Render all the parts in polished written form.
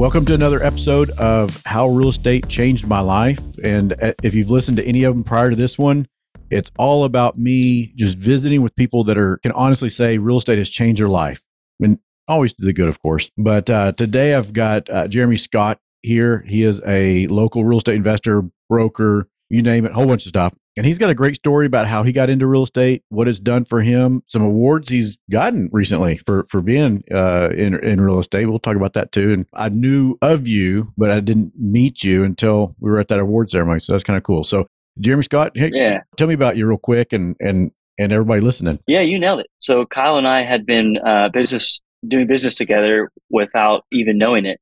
Welcome to another episode of How Real Estate Changed My Life. And if you've listened to any of them prior to this one, it's all about me just visiting with people that can honestly say real estate has changed their life. And always to the good, of course. But today I've got Jeremy Scott here. He is a local real estate investor, broker, you name it, a whole bunch of stuff. And he's got a great story about how he got into real estate, what it's done for him, some awards he's gotten recently for being in real estate. We'll talk about that too. And I knew of you, but I didn't meet you until we were at that award ceremony. So that's kind of cool. So Jeremy Scott, hey, Tell me about you real quick and everybody listening. Yeah, you nailed it. So Kyle and I had been doing business together without even knowing it.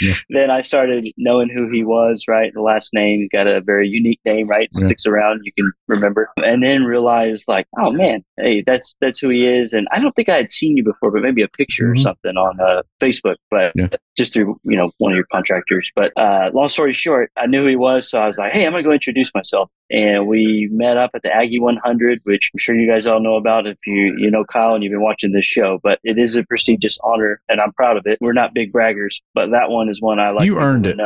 Yeah. Then I started knowing who he was, right? The last name, he's got a very unique name, right? Yeah. Sticks around, you can remember. And then realized like, oh man, hey, that's who he is. And I don't think I had seen you before, but maybe a picture or something on Facebook, but just through, one of your contractors. But long story short, I knew who he was. So I was like, hey, I'm going to go introduce myself. And we met up at the Aggie 100, which I'm sure you guys all know about if you know Kyle and you've been watching this show, but it is a prestigious honor and I'm proud of it. We're not big braggers, but that one is one I like. You earned it.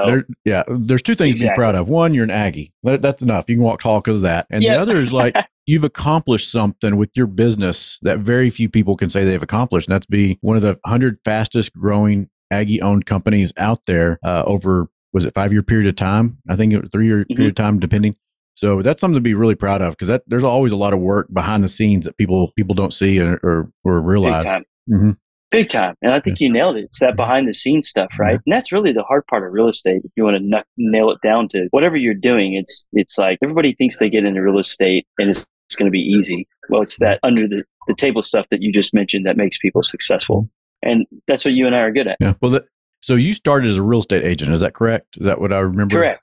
There's two things to be proud of. One, you're an Aggie. That's enough. You can walk tall because of that. And the other is like, you've accomplished something with your business that very few people can say they've accomplished. And that's be one of the 100 fastest growing Aggie owned companies out there over, was it 5-year period of time? I think it was 3-year period of time, depending. So that's something to be really proud of because there's always a lot of work behind the scenes that people don't see or realize. Big time. Mm-hmm. Big time. And I think you nailed it. It's that behind the scenes stuff, right? And that's really the hard part of real estate. If you want to nail it down to whatever you're doing, it's like everybody thinks they get into real estate and it's going to be easy. Well, it's that under the table stuff that you just mentioned that makes people successful. And that's what you and I are good at. Yeah. Well, so you started as a real estate agent, is that correct? Is that what I remember? Correct.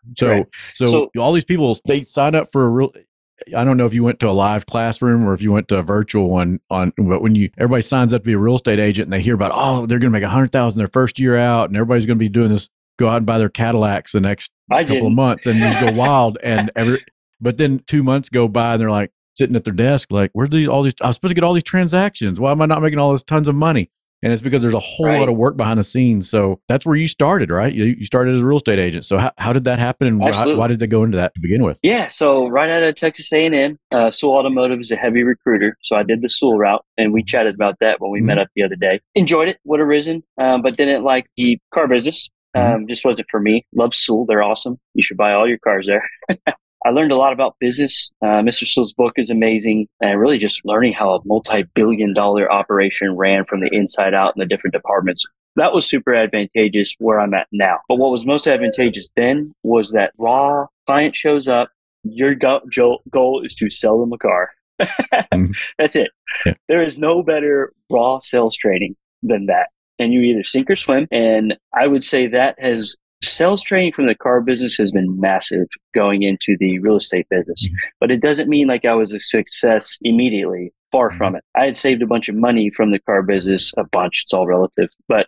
So all these people, they sign up for I don't know if you went to a live classroom or if you went to a virtual one but when everybody signs up to be a real estate agent and they hear about, oh, they're going to make $100,000 their first year out and everybody's going to be doing this, go out and buy their Cadillacs the next couple of months and just go wild. But then 2 months go by and they're like sitting at their desk, like, I was supposed to get all these transactions. Why am I not making all this tons of money? And it's because there's a whole lot of work behind the scenes. So that's where you started, right? You started as a real estate agent. So how did that happen? And why did they go into that to begin with? Yeah. So right out of Texas A&M, Sewell Automotive is a heavy recruiter. So I did the Sewell route and we chatted about that when we met up the other day. Enjoyed it, would have risen, but didn't like the car business. Just wasn't for me. Love Sewell. They're awesome. You should buy all your cars there. I learned a lot about business. Mr. Sewell's book is amazing. And really just learning how a multi-billion-dollar operation ran from the inside out in the different departments. That was super advantageous where I'm at now. But what was most advantageous then was that raw client shows up. Your goal is to sell them a car. That's it. Yeah. There is no better raw sales training than that. And you either sink or swim. And I would say that has... Sales training from the car business has been massive going into the real estate business, but it doesn't mean like I was a success immediately. Far from it. I had saved a bunch of money from the car business, a bunch, it's all relative, but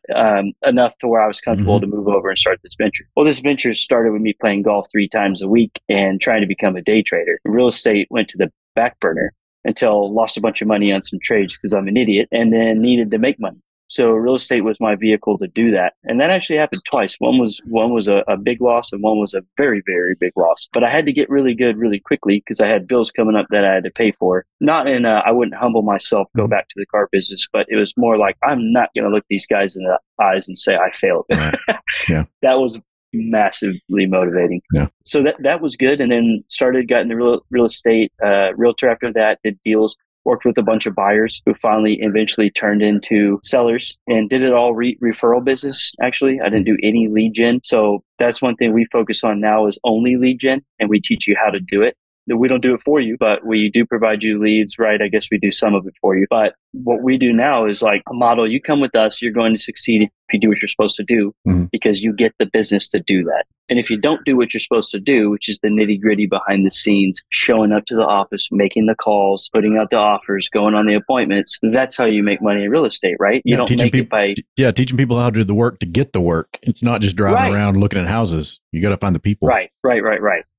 enough to where I was comfortable to move over and start this venture. Well, this venture started with me playing golf 3 times a week and trying to become a day trader. Real estate went to the back burner until lost a bunch of money on some trades because I'm an idiot and then needed to make money. So real estate was my vehicle to do that. And that actually happened twice. One was a big loss and one was a very, very big loss. But I had to get really good really quickly because I had bills coming up that I had to pay for. Not in a, I wouldn't humble myself, go back to the car business, but it was more like, I'm not going to look these guys in the eyes and say I failed. Right. Yeah. That was massively motivating. Yeah. So that was good. And then got into real estate, realtor after that, did deals. Worked with a bunch of buyers who finally eventually turned into sellers and did it all referral business. Actually, I didn't do any lead gen. So that's one thing we focus on now is only lead gen and we teach you how to do it. We don't do it for you, but we do provide you leads, right? I guess we do some of it for you. But what we do now is like a model, you come with us, you're going to succeed if you do what you're supposed to do because you get the business to do that. And if you don't do what you're supposed to do, which is the nitty gritty behind the scenes, showing up to the office, making the calls, putting out the offers, going on the appointments, that's how you make money in real estate, right? You don't make people, it by... Yeah, teaching people how to do the work to get the work. It's not just driving around looking at houses. You got to find the people. Right.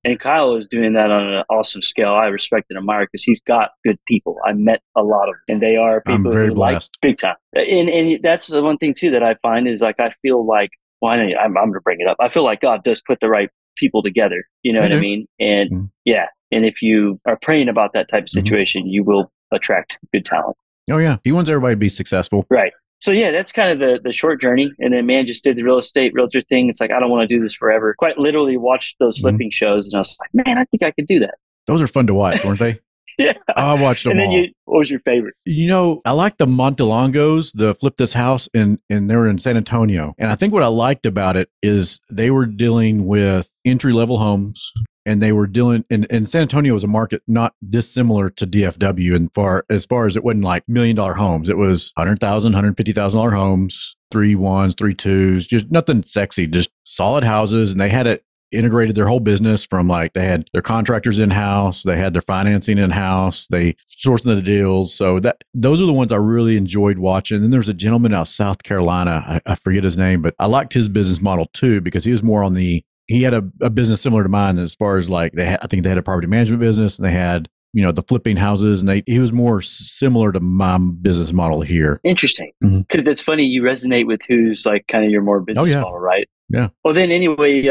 And Kyle is doing that on an awesome scale. I respect and admire because he's got good people. I met a lot of them, and they are people who are like big time. And that's the one thing too that I find is like I feel like Well, I'm going to bring it up. I feel like God does put the right people together. You know what I mean? And yeah. And if you are praying about that type of situation, you will attract good talent. Oh yeah. He wants everybody to be successful. Right. So yeah, that's kind of the short journey. And then man, just did the real estate realtor thing. It's like, I don't want to do this forever. Quite literally watched those flipping shows and I was like, man, I think I could do that. Those are fun to watch, weren't they? Yeah. I watched them all. And then what was your favorite? You know, I liked the Montelongos, the Flip This House, and they were in San Antonio. And I think what I liked about it is they were dealing with entry-level homes, and they were dealing, and San Antonio was a market not dissimilar to DFW and as far as it wasn't like $1 million homes. It was $100,000, $150,000 homes, 3 1s, 3 2s, just nothing sexy, just solid houses. And they had it integrated their whole business from like they had their contractors in-house, they had their financing in-house, they sourced the deals. So that those are the ones I really enjoyed watching. And then there's a gentleman out of South Carolina. I forget his name, but I liked his business model too, because he was more on the, he had a business similar to mine as far as like they had, I think they had a property management business and they had, you know, the flipping houses, and he was more similar to my business model here. Interesting. Because that's funny. You resonate with who's like kind of your more business model, right? Yeah. Well, then anyway,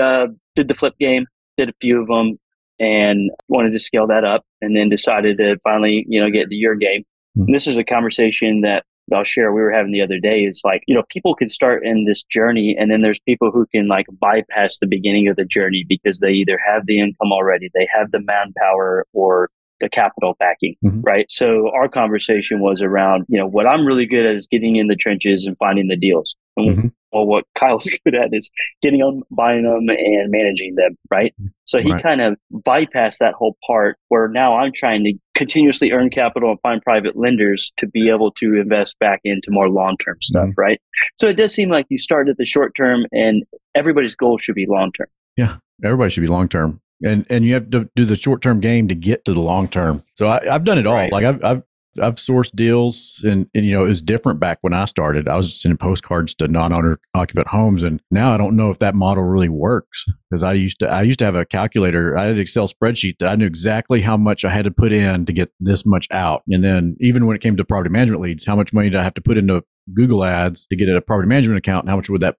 did the flip game, did a few of them, and wanted to scale that up, and then decided to finally, you know, get to your game. And this is a conversation that I'll share we were having the other day. It's like, you know, people can start in this journey, and then there's people who can like bypass the beginning of the journey because they either have the income already, they have the manpower, or the capital backing, right? So our conversation was around, you know, what I'm really good at is getting in the trenches and finding the deals. Well, what Kyle's good at is getting them, buying them, and managing them, right? So he kind of bypassed that whole part where now I'm trying to continuously earn capital and find private lenders to be able to invest back into more long-term stuff, right? So it does seem like you start at the short term, and everybody's goal should be long-term. Yeah, everybody should be long-term. And you have to do the short-term game to get to the long-term. So I've done it all. Like I've sourced deals, and you know, it was different back when I started. I was just sending postcards to non-owner occupant homes, and now I don't know if that model really works, because I used to have a calculator. I had an Excel spreadsheet that I knew exactly how much I had to put in to get this much out. And then even when it came to property management leads, how much money did I have to put into Google ads to get a property management account, and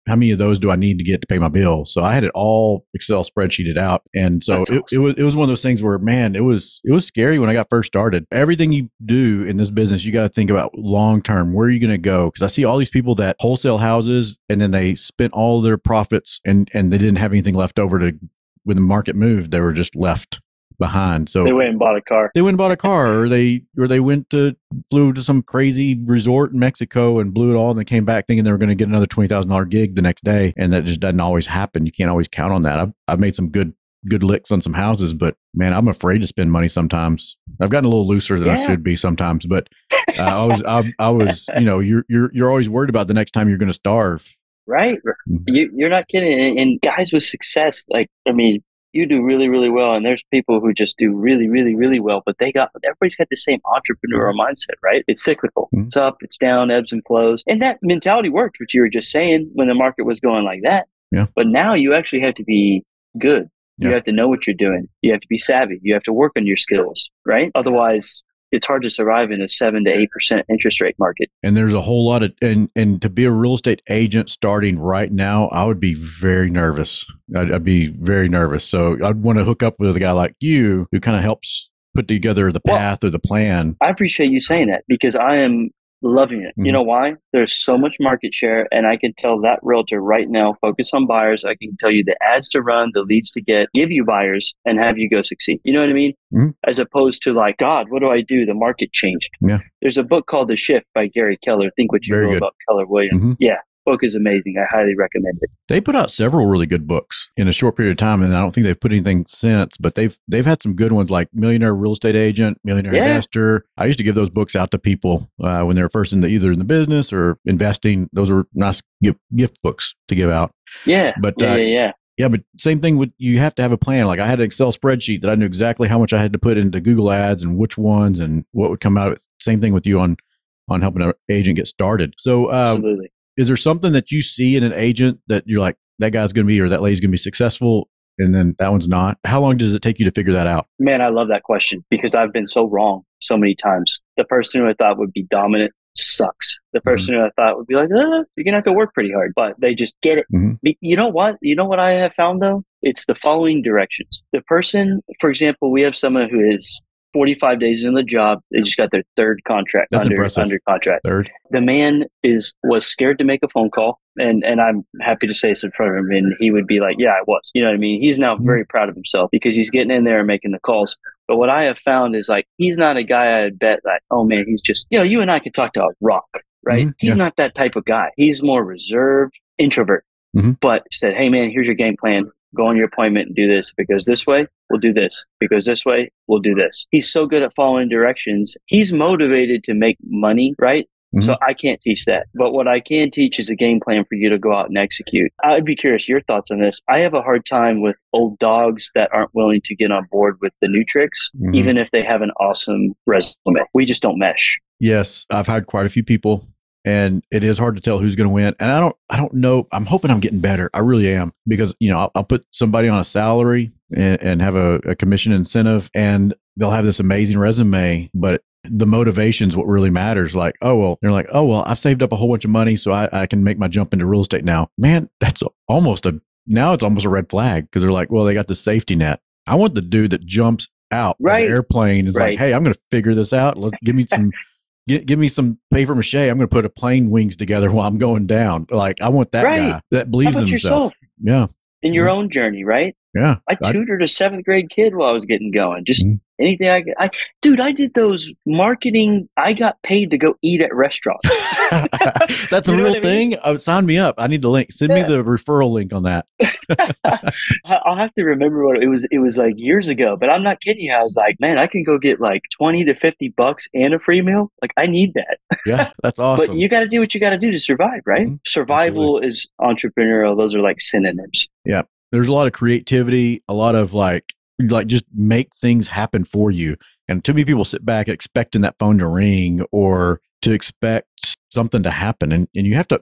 how many of those do I need to get to pay my bill? So I had it all Excel spreadsheeted out. And so it was one of those things where, man, it was scary when I got first started. Everything you do in this business, you got to think about long-term. Where are you going to go? Because I see all these people that wholesale houses, and then they spent all their profits and they didn't have anything left over to, when the market moved, they were just left behind. So they went and bought a car. Or they flew to some crazy resort in Mexico and blew it all, and they came back thinking they were going to get another $20,000 gig the next day, and that just doesn't always happen. You can't always count on that. I've made some good licks on some houses, but man, I'm afraid to spend money sometimes. I've gotten a little looser than I should be sometimes, but I was you know, you're always worried about the next time you're going to starve. Right. You're not kidding. And guys with success, like, I mean, you do really, really well. And there's people who just do really, really, really well, but everybody's got the same entrepreneurial mindset, right? It's cyclical. It's up, it's down, ebbs and flows. And that mentality worked, which you were just saying, when the market was going like that. Yeah. But now you actually have to be good. You have to know what you're doing. You have to be savvy. You have to work on your skills, right? Otherwise, it's hard to survive in a 7 to 8% interest rate market. And there's a whole lot of, and to be a real estate agent starting right now, I would be very nervous. I'd be very nervous. So I'd want to hook up with a guy like you who kind of helps put together the path or the plan. I appreciate you saying that, because I am loving it. You know why? There's so much market share, and I can tell that realtor right now, focus on buyers. I can tell you the ads to run, the leads to get, give you buyers, and have you go succeed. You know what I mean? As opposed to like, God, what do I do? The market changed. Yeah. There's a book called The Shift by Gary Keller. Think what you know about Keller Williams. Yeah. Book is amazing. I highly recommend it. They put out several really good books in a short period of time, and I don't think they've put anything since, but they've had some good ones like Millionaire Real Estate Agent, Millionaire Investor. I used to give those books out to people when they were first either in the business or investing. Those are nice gift books to give out. Yeah. But yeah, but same thing with, you have to have a plan. Like I had an Excel spreadsheet that I knew exactly how much I had to put into Google ads and which ones and what would come out of it. Same thing with you on helping an agent get started. So absolutely. Is there something that you see in an agent that you're like, that guy's going to be, or that lady's going to be successful, and then that one's not? How long does it take you to figure that out? Man, I love that question, because I've been so wrong so many times. The person who I thought would be dominant sucks. The person who I thought would be like, you're gonna have to work pretty hard, but they just get it. You know what? You know what I have found though? It's the following directions. The person, for example, we have someone who is 45 days in the job. They just got their third contract. That's impressive. Under contract. Third. The man was scared to make a phone call. And I'm happy to say it's in front of him. And he would be like, yeah, I was. You know what I mean? He's now very proud of himself because he's getting in there and making the calls. But what I have found is like, he's not a guy I'd bet like, oh man, he's just, you know, you and I could talk to a rock, right? He's not that type of guy. He's more reserved, introvert, but said, hey man, here's your game plan. Go on your appointment and do this. Because this way, we'll do this. Because this way, we'll do this. He's so good at following directions. He's motivated to make money, right? So I can't teach that. But what I can teach is a game plan for you to go out and execute. I'd be curious your thoughts on this. I have a hard time with old dogs that aren't willing to get on board with the new tricks, even if they have an awesome resume. We just don't mesh. Yes, I've had quite a few people. And it is hard to tell who's going to win. And I don't know. I'm hoping I'm getting better. I really am, because, you know, I'll put somebody on a salary and have a commission incentive, and they'll have this amazing resume, but the motivation's what really matters. Like, they're like, I've saved up a whole bunch of money, so I can make my jump into real estate now. Man, now it's almost a red flag, because they're like, well, they got the safety net. I want the dude that jumps out of an airplane is like, hey, I'm going to figure this out. Give me some paper mache. I'm going to put a plane wings together while I'm going down. Like, I want that guy that believes in himself. Yeah. In your own journey, right? Yeah. I tutored a 7th grade kid while I was getting going. Just anything I did those marketing. I got paid to go eat at restaurants. That's a real thing. Oh, sign me up. I need the link. Send me the referral link on that. I'll have to remember what it was. It was like years ago, but I'm not kidding you. I was like, man, I can go get like $20 to $50 and a free meal. Like, I need that. Yeah, that's awesome. But you got to do what you got to do to survive, right? Mm-hmm. Survival is entrepreneurial. Those are like synonyms. Yeah. There's a lot of creativity, a lot of like just make things happen for you. And too many people sit back expecting that phone to ring or to expect something to happen. And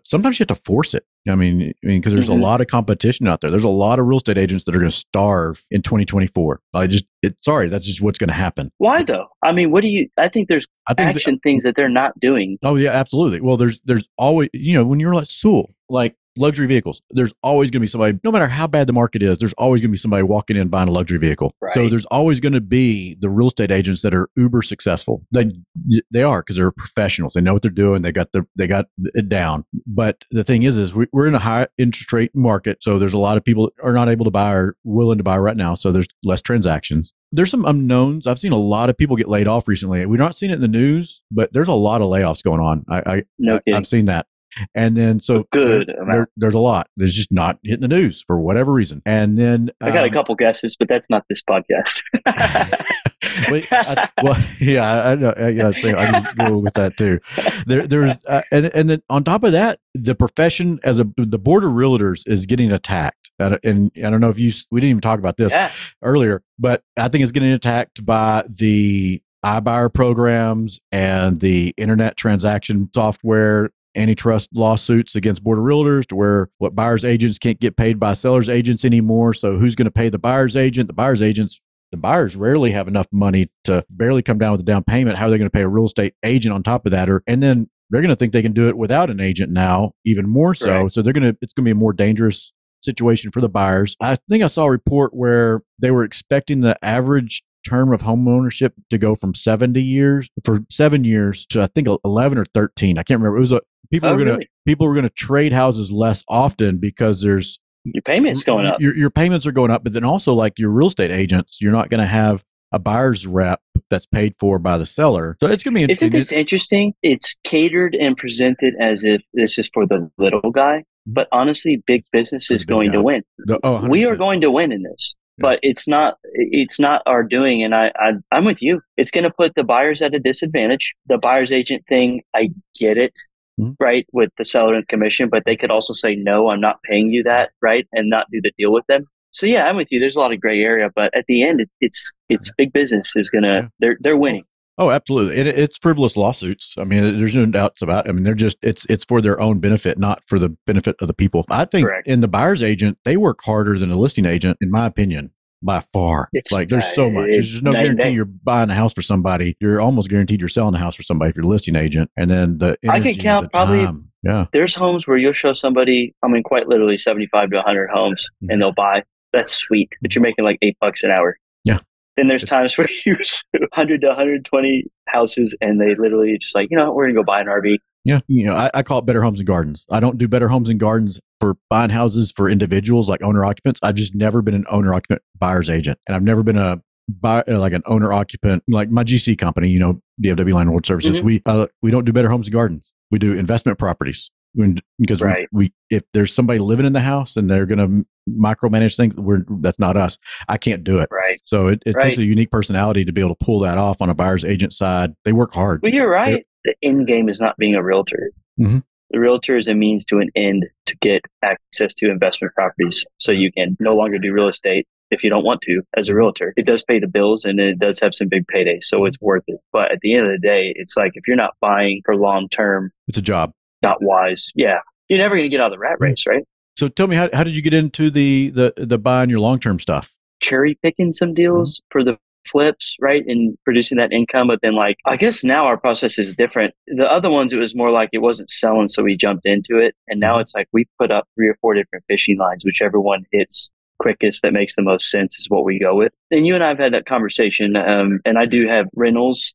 sometimes you have to force it. I mean, because there's a lot of competition out there. There's a lot of real estate agents that are going to starve in 2024. That's just what's going to happen. Why though? I mean, I think there's things that they're not doing. Oh yeah, absolutely. Well, there's always, you know, when you're like Sewell, like luxury vehicles, there's always going to be somebody, no matter how bad the market is, there's always going to be somebody walking in buying a luxury vehicle. Right. So there's always going to be the real estate agents that are uber successful. They are, because they're professionals. They know what they're doing. They got it down. But the thing is we're in a high interest rate market. So there's a lot of people that are not able to buy or willing to buy right now. So there's less transactions. There's some unknowns. I've seen a lot of people get laid off recently. We're not seeing it in the news, but there's a lot of layoffs going on. I've seen that. And then, so good. There's a lot. There's just not hitting the news for whatever reason. And then I got a couple guesses, but that's not this podcast. I know. Yeah, so I can go with that too. And then on top of that, the profession as the board of realtors is getting attacked. And I don't know if we didn't even talk about this earlier, but I think it's getting attacked by the iBuyer programs and the internet transaction software. Antitrust lawsuits against board of realtors to where what buyers agents can't get paid by sellers agents anymore. So who's going to pay the buyers agent? The buyers rarely have enough money to barely come down with a down payment. How are they going to pay a real estate agent on top of that? And then they're going to think they can do it without an agent now, even more so. Right. So it's going to be a more dangerous situation for the buyers. I think I saw a report where they were expecting the average term of home ownership to go from 7 years to I think 11 or 13. I can't remember. It was people were going to trade houses less often because there's your payments going up. Your payments are going up, but then also like your real estate agents, you're not going to have a buyer's rep that's paid for by the seller. So it's going to be interesting. Isn't this interesting? It's catered and presented as if this is for the little guy, but honestly, big business is going to win. We are going to win in this. But it's not our doing. And I'm with you. It's going to put the buyers at a disadvantage. The buyer's agent thing, I get it, right, with the seller and commission. But they could also say, no, I'm not paying you that, right, and not do the deal with them. So, yeah, I'm with you. There's a lot of gray area. But at the end, it's big business is going to – they're winning. Oh, absolutely. It's frivolous lawsuits. I mean, there's no doubts about it. I mean, they're just, it's for their own benefit, not for the benefit of the people. I think in the buyer's agent, they work harder than a listing agent, in my opinion. by far. It's like there's so much. There's no guarantee you're buying a house for somebody. You're almost guaranteed you're selling a house for somebody if you're a listing agent. And then the energy, I can count the probably time. Yeah. There's homes where you'll show somebody, I mean, quite literally 75 to 100 homes and they'll buy. That's sweet. But you're making like $8 an hour. Yeah. Then there's times where you 100 to 120 houses and they literally just like, you know, we're going to go buy an RV. Yeah. You know, I call it Better Homes and Gardens. I don't do Better Homes and Gardens for buying houses for individuals like owner occupants. I've just never been an owner occupant buyer's agent. And I've never been a like an owner occupant, like my GC company, you know, DFW Landlord Services. We don't do Better Homes and Gardens. We do investment properties because we if there's somebody living in the house and they're going to micromanage things, that's not us. I can't do it. Right. So it takes a unique personality to be able to pull that off on a buyer's agent side. They work hard. Well, you're right. The end game is not being a realtor. Mm-hmm. The realtor is a means to an end to get access to investment properties. So you can no longer do real estate if you don't want to as a realtor. It does pay the bills and it does have some big paydays. So it's worth it. But at the end of the day, it's like if you're not buying for long term, it's a job. Not wise. Yeah. You're never going to get out of the rat race, right? So tell me, how did you get into the buying your long term stuff? Cherry picking some deals for the flips, right? And producing that income. But then like, I guess now our process is different. The other ones, it was more like it wasn't selling. So we jumped into it. And now it's like we put up 3 or 4 different fishing lines, whichever one hits quickest that makes the most sense is what we go with. And you and I have had that conversation. And I do have rentals,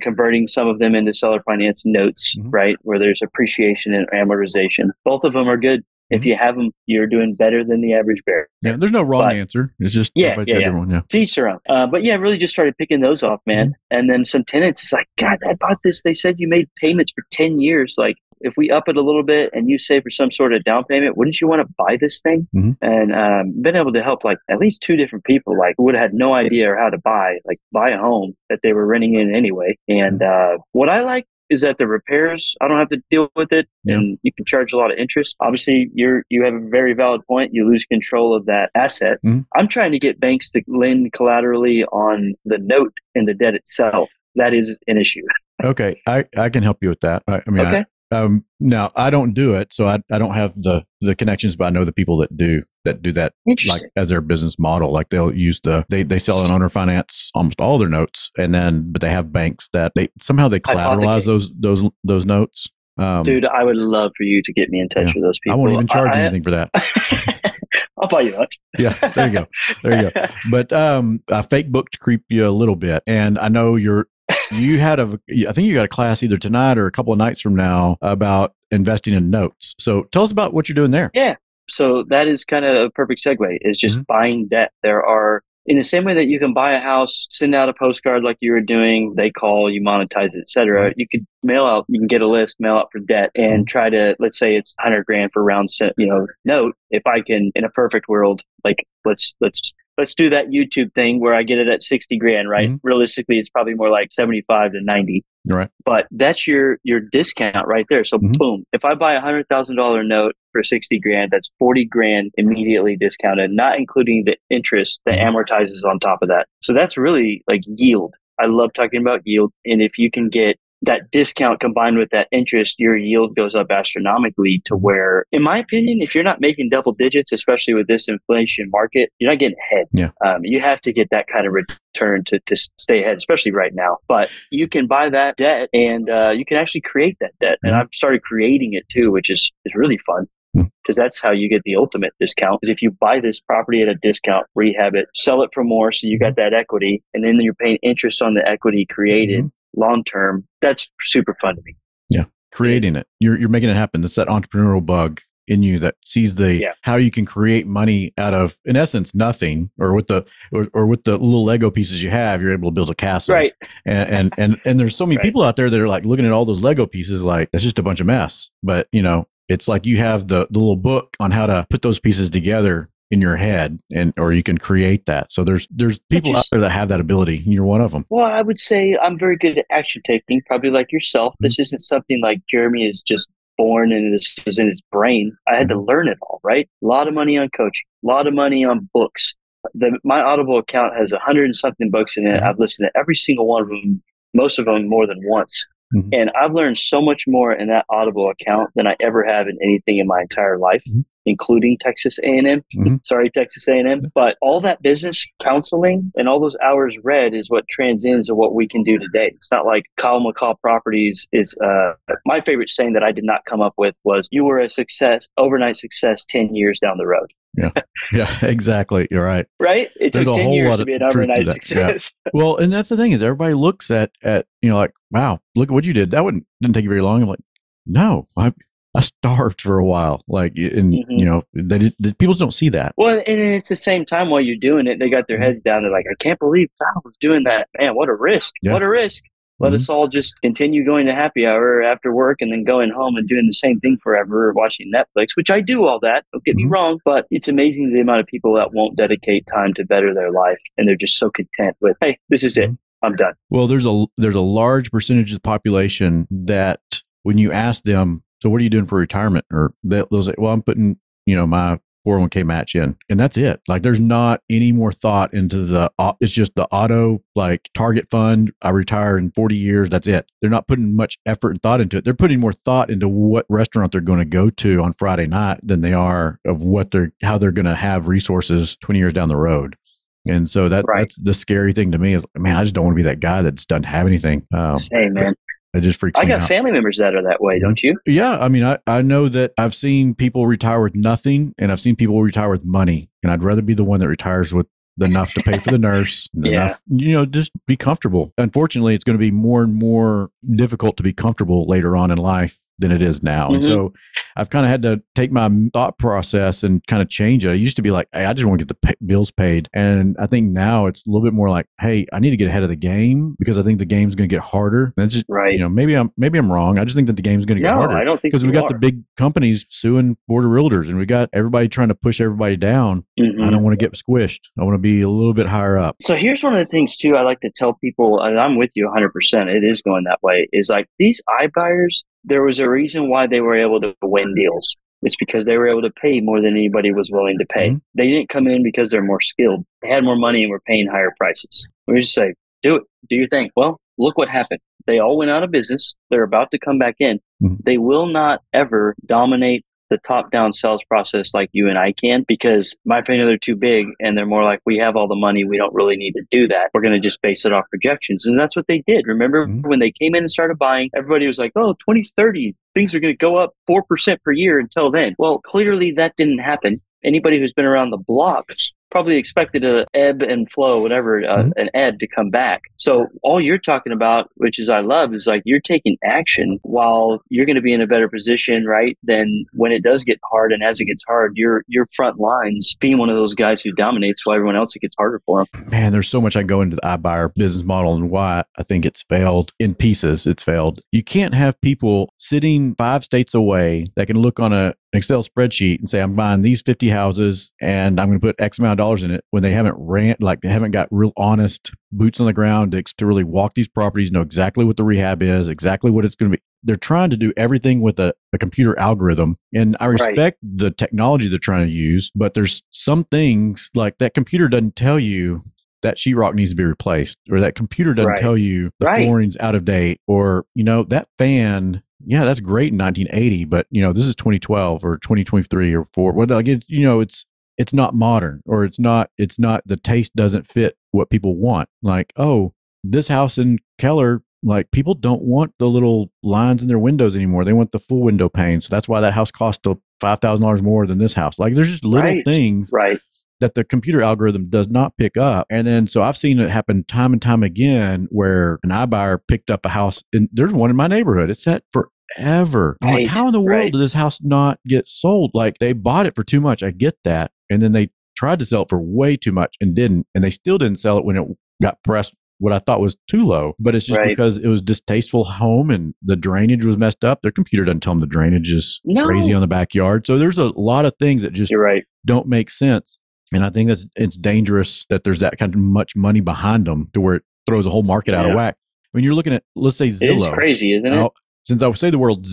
converting some of them into seller finance notes, right? Where there's appreciation and amortization. Both of them are good. If you have them, you're doing better than the average bear. Yeah, there's no wrong answer. It's just everybody's got a different one. To each their own. But yeah, I really just started picking those off, man. And then some tenants, it's like, God, I bought this. They said you made payments for 10 years. Like, if we up it a little bit and you save for some sort of down payment, wouldn't you want to buy this thing? And been able to help like at least 2 different people like who would have had no idea how to buy a home that they were renting in anyway. And what I like is that the repairs, I don't have to deal with it and you can charge a lot of interest. Obviously, you have a very valid point. You lose control of that asset. I'm trying to get banks to lend collaterally on the note and the debt itself. That is an issue. Okay. I can help you with that. Okay. Now I don't do it, so I don't have the connections, but I know the people that do that like as their business model. Like they'll use they sell an owner finance almost all their notes, and then but they have banks that they somehow collateralize those notes. Dude, I would love for you to get me in touch with those people. I won't even charge anything for that. I'll buy you lunch. Yeah, there you go. But I fake booked to creep you a little bit, and I know I think you got a class either tonight or a couple of nights from now about investing in notes. So tell us about what you're doing there. Yeah. So that is kind of a perfect segue is just buying debt. There are, in the same way that you can buy a house, send out a postcard like you were doing, they call, you monetize it, et cetera. You could you can get a list, mail out for debt and try to, let's say it's $100,000 for round cent, note. If I can, in a perfect world, like let's do that YouTube thing where I get it at $60,000, right? Realistically, it's probably more like 75 to 90. Right. But that's your discount right there. So boom, if I buy a $100,000 note for $60,000, that's $40,000 immediately discounted, not including the interest that amortizes on top of that. So that's really like yield. I love talking about yield. And if you can get that discount combined with that interest, your yield goes up astronomically to where, in my opinion, if you're not making double digits, especially with this inflation market, you're not getting ahead. Yeah. You have to get that kind of return to stay ahead, especially right now. But you can buy that debt and you can actually create that debt. And I've started creating it too, which is really fun. Because that's how you get the ultimate discount. Because if you buy this property at a discount, rehab it, sell it for more, so you got that equity, and then you're paying interest on the equity created long term. That's super fun to me. Yeah, creating it, you're making it happen. That's that entrepreneurial bug in you that sees how you can create money out of, in essence, nothing, or with the or with the little Lego pieces you have, you're able to build a castle. Right. And there's so many people out there that are like looking at all those Lego pieces like that's just a bunch of mess. But it's like you have the little book on how to put those pieces together in your head, and or you can create that. So there's people out there that have that ability, and you're one of them. Well, I would say I'm very good at action taking, probably like yourself. This isn't something like Jeremy is just born and this was in his brain. I had to learn it all, right? A lot of money on coaching, a lot of money on books. My Audible account has 100 and something books in it. I've listened to every single one of them, most of them more than once. Mm-hmm. And I've learned so much more in that Audible account than I ever have in anything in my entire life, mm-hmm. including Texas A&M. Mm-hmm. Sorry, Texas A&M. But all that business counseling and all those hours read is what transcends to what we can do today. It's not like Kyle McCall Properties is, my favorite saying that I did not come up with was, you were a success, overnight success 10 years down the road. Yeah, exactly. You're right. Right? It took 10 years to be an overnight success. Yeah. Well, and that's the thing is everybody looks at like, wow, look at what you did. That didn't take you very long. I'm like, no, I starved for a while. Like, and mm-hmm. They people don't see that. Well, and it's the same time while you're doing it, they got their heads down. They're like, I can't believe I was doing that. Man, what a risk. Yeah. What a risk. Let mm-hmm. us all just continue going to happy hour after work and then going home and doing the same thing forever or watching Netflix, which I do all that. Don't get mm-hmm. me wrong, but it's amazing the amount of people that won't dedicate time to better their life. And they're just so content with, hey, this is mm-hmm. it. I'm done. Well, there's a large percentage of the population that when you ask them, so what are you doing for retirement? Or they'll say, well, I'm putting, my 401k match in, and that's it. Like, there's not any more thought into it's just the auto, like, target fund. I retire in 40 years. That's it. They're not putting much effort and thought into it. They're putting more thought into what restaurant they're going to go to on Friday night than they are of how they're going to have resources 20 years down the road. And so that's the scary thing to me is, man, I just don't want to be that guy that just doesn't have anything. Same, man. It just freaks me out. I got family members that are that way, don't you? Yeah. I mean, I know that I've seen people retire with nothing, and I've seen people retire with money. And I'd rather be the one that retires with enough to pay for the nurse, enough, just be comfortable. Unfortunately, it's going to be more and more difficult to be comfortable later on in life than it is now. Mm-hmm. And so I've kind of had to take my thought process and kind of change it. I used to be like, hey, I just want to get the bills paid. And I think now it's a little bit more like, hey, I need to get ahead of the game because I think the game's going to get harder. And just, right. Maybe I'm wrong. I just think that the game's going to get harder. I don't think because we got the big companies suing board of realtors and we got everybody trying to push everybody down. Mm-hmm. I don't want to get squished. I want to be a little bit higher up. So here's one of the things too, I like to tell people, and I'm with you 100%. It is going that way, is like these iBuyers, there was a reason why they were able to win deals. It's because they were able to pay more than anybody was willing to pay. Mm-hmm. They didn't come in because they're more skilled. They had more money and were paying higher prices. We just say, do it. Do your thing. Well, look what happened. They all went out of business. They're about to come back in. Mm-hmm. They will not ever dominate the top-down sales process like you and I can, because in my opinion, they're too big and they're more like, we have all the money. We don't really need to do that. We're going to just base it off projections. And that's what they did. Remember mm-hmm. when they came in and started buying, everybody was like, oh, 2030, things are going to go up 4% per year until then. Well, clearly that didn't happen. Anybody who's been around the block probably expected an ebb and flow, whatever, mm-hmm. an ebb to come back. So all you're talking about, which is I love, is like you're taking action while you're going to be in a better position, right? Then when it does get hard, and as it gets hard, your front lines being one of those guys who dominates while everyone else, it gets harder for them. Man, there's so much I go into the iBuyer business model and why I think it's failed in pieces. It's failed. You can't have people sitting 5 states away that can look on an Excel spreadsheet and say, I'm buying these 50 houses and I'm going to put X amount of dollars in it, when they haven't they haven't got real honest boots on the ground to really walk these properties, know exactly what the rehab is, exactly what it's going to be. They're trying to do everything with a computer algorithm. And I respect the technology they're trying to use, but there's some things like that computer doesn't tell you that sheetrock needs to be replaced, or that computer doesn't tell you the flooring's out of date, or, that fan. Yeah, that's great in 1980, but this is 2012 or 2023 or 4. Well, like it's not modern, or it's not the taste doesn't fit what people want. Like, oh, this house in Keller, like people don't want the little lines in their windows anymore. They want the full window pane. So that's why that house cost $5,000 more than this house. Like, there's just little things that the computer algorithm does not pick up. And then, so I've seen it happen time and time again where an iBuyer picked up a house, and there's one in my neighborhood. It's set forever. I'm like, how in the world did this house not get sold? Like, they bought it for too much. I get that. And then they tried to sell it for way too much and didn't. And they still didn't sell it when it got pressed, what I thought was too low, but it's just because it was distasteful home and the drainage was messed up. Their computer doesn't tell them the drainage is crazy on the backyard. So there's a lot of things that just don't make sense. And I think it's dangerous that there's that kind of much money behind them to where it throws a whole market out of whack. When you're looking at, let's say, Zillow. It's crazy, isn't it? Since I would say the word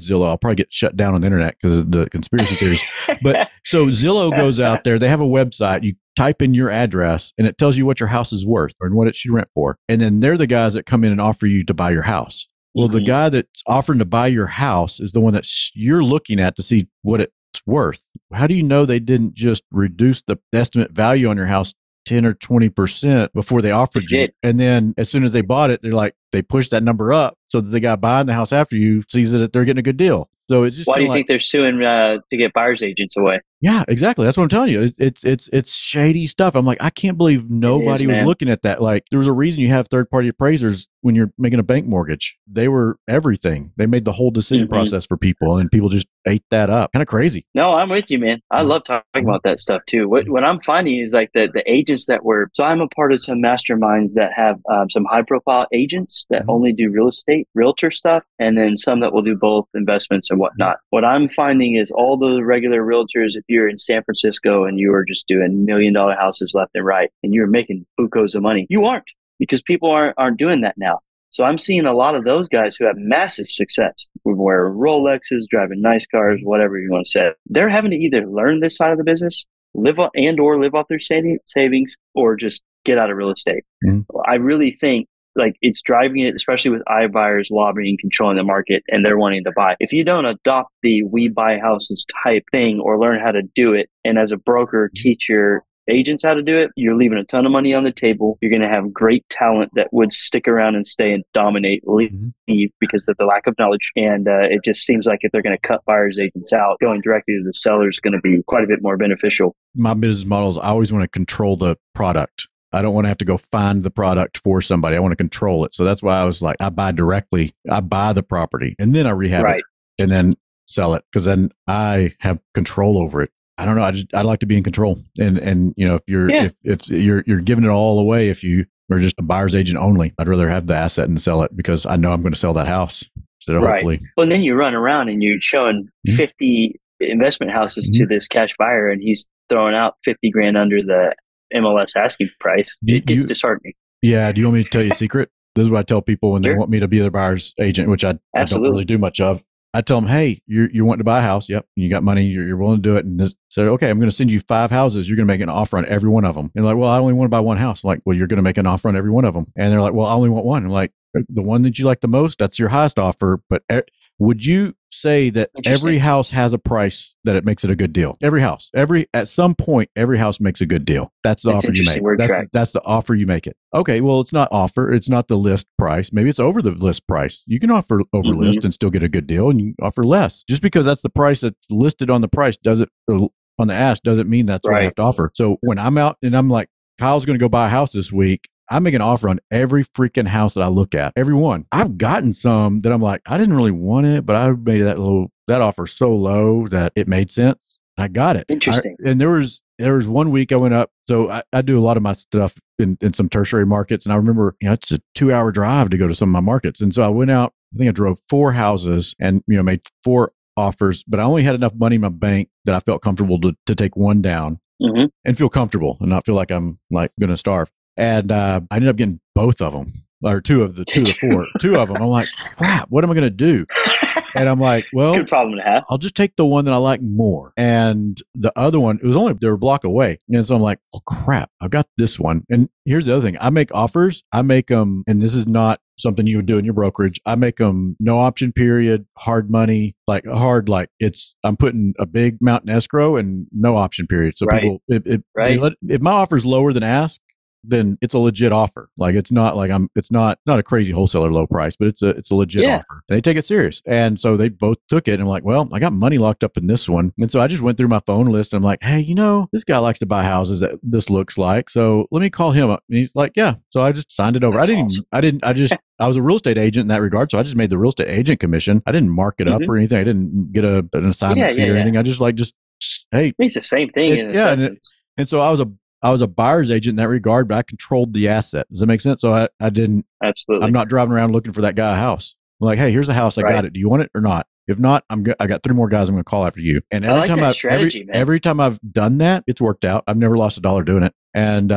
Zillow, I'll probably get shut down on the internet because of the conspiracy theories. But so Zillow goes out there. They have a website. You type in your address and it tells you what your house is worth and what it should rent for. And then they're the guys that come in and offer you to buy your house. Well, the guy that's offering to buy your house is the one that you're looking at to see what it's worth. How do you know they didn't just reduce the estimate value on your house 10 or 20% before they offered you? And then as soon as they bought it, they're like, they pushed that number up so that the guy buying the house after you sees that they're getting a good deal. So it's just, why do you think they're suing to get buyers agents away? Yeah, exactly. That's what I'm telling you. It's shady stuff. I'm like, I can't believe nobody was looking at that. Like, there was a reason you have third party appraisers when you're making a bank mortgage. They were everything. They made the whole decision process for people, and people just ate that up. Kind of crazy. No, I'm with you, man. I love talking about that stuff too. What I'm finding is like the agents that were, so I'm a part of some masterminds that have some high profile agents that only do real estate, realtor stuff, and then some that will do both investments and whatnot. What I'm finding is all the regular realtors, if you're in San Francisco and you are just doing $1 million houses left and right, and you're making buckos of money, you aren't, because people aren't doing that now. So I'm seeing a lot of those guys who have massive success, who wear Rolexes, driving nice cars, whatever you want to say. They're having to either learn this side of the business, live off their savings, or just get out of real estate. Mm-hmm. I really think like it's driving it, especially with iBuyers lobbying, controlling the market, and they're wanting to buy. If you don't adopt the we buy houses type thing or learn how to do it, and as a broker, teach your agents how to do it, you're leaving a ton of money on the table. You're going to have great talent that would stick around and stay and dominate, leave because of the lack of knowledge. And it just seems like if they're going to cut buyers agents out, going directly to the seller is going to be quite a bit more beneficial. My business model is I always want to control the product. I don't want to have to go find the product for somebody. I want to control it. So that's why I was like, I buy directly. I buy the property and then I rehab it and then sell it, because then I have control over it. I don't know. I'd like to be in control. And you know, if you're if you're giving it all away, if you are just a buyer's agent only, I'd rather have the asset and sell it because I know I'm going to sell that house. So hopefully. Well, and then you run around and you're showing 50 investment houses to this cash buyer, and he's throwing out $50,000 under the MLS asking price. It gets disheartening. Yeah. Do you want me to tell you a secret? This is what I tell people when they want me to be their buyer's agent, which I don't really do much of. I tell them, hey, you're wanting to buy a house. Yep. You got money. You're willing to do it. And they said, okay, I'm going to send you 5 houses. You're going to make an offer on every one of them. And they're like, well, I only want to buy one house. I'm like, well, you're going to make an offer on every one of them. And they're like, well, I only want one. I'm like, the one that you like the most, that's your highest offer. But would you say that every house has a price that it makes it a good deal? Every house, at some point, every house makes a good deal. That's the offer you make. That's the offer you make it. Okay. Well, it's not offer. It's not the list price. Maybe it's over the list price. You can offer over list and still get a good deal, and you offer less. Just because that's the price that's listed on the price on the ask doesn't mean that's what I have to offer. So when I'm out and I'm like, Kyle's going to go buy a house this week, I make an offer on every freaking house that I look at. Every one. I've gotten some that I'm like, I didn't really want it, but I made that offer so low that it made sense. I got it. Interesting. And there was one week I went up. So I do a lot of my stuff in some tertiary markets. And I remember, you know, it's a 2-hour drive to go to some of my markets. And so I went out, I think I drove 4 houses and, you know, made 4 offers, but I only had enough money in my bank that I felt comfortable to take one down and feel comfortable and not feel like I'm like going to starve. And I ended up getting both of them, or two of them. I'm like, crap, what am I going to do? And I'm like, well, good problem to have. I'll just take the one that I like more. And the other one, they were a block away. And so I'm like, well, crap, I've got this one. And here's the other thing. I make offers. I make them, and this is not something you would do in your brokerage. I make them no option period, hard money, I'm putting a big amount in escrow and no option period. So people, if my offer is lower than ask, then it's a legit offer. Like it's not like it's not a crazy wholesaler low price, but it's a legit offer. They take it serious. And so they both took it, and I'm like, well, I got money locked up in this one. And so I just went through my phone list. And I'm like, hey, you know, this guy likes to buy houses that this looks like. So let me call him up. And he's like, yeah. So I just signed it over. I was a real estate agent in that regard. So I just made the real estate agent commission. I didn't mark it up or anything. I didn't get an assignment fee or anything. I hey, it's the same thing. And so I was a buyer's agent in that regard, but I controlled the asset. Does that make sense? So I didn't. Absolutely. I'm not driving around looking for that guy a house. I'm like, hey, here's a house. I got it. Do you want it or not? If not, I got 3 more guys I'm going to call after you. And every time I've done that, it's worked out. I've never lost a dollar doing it. And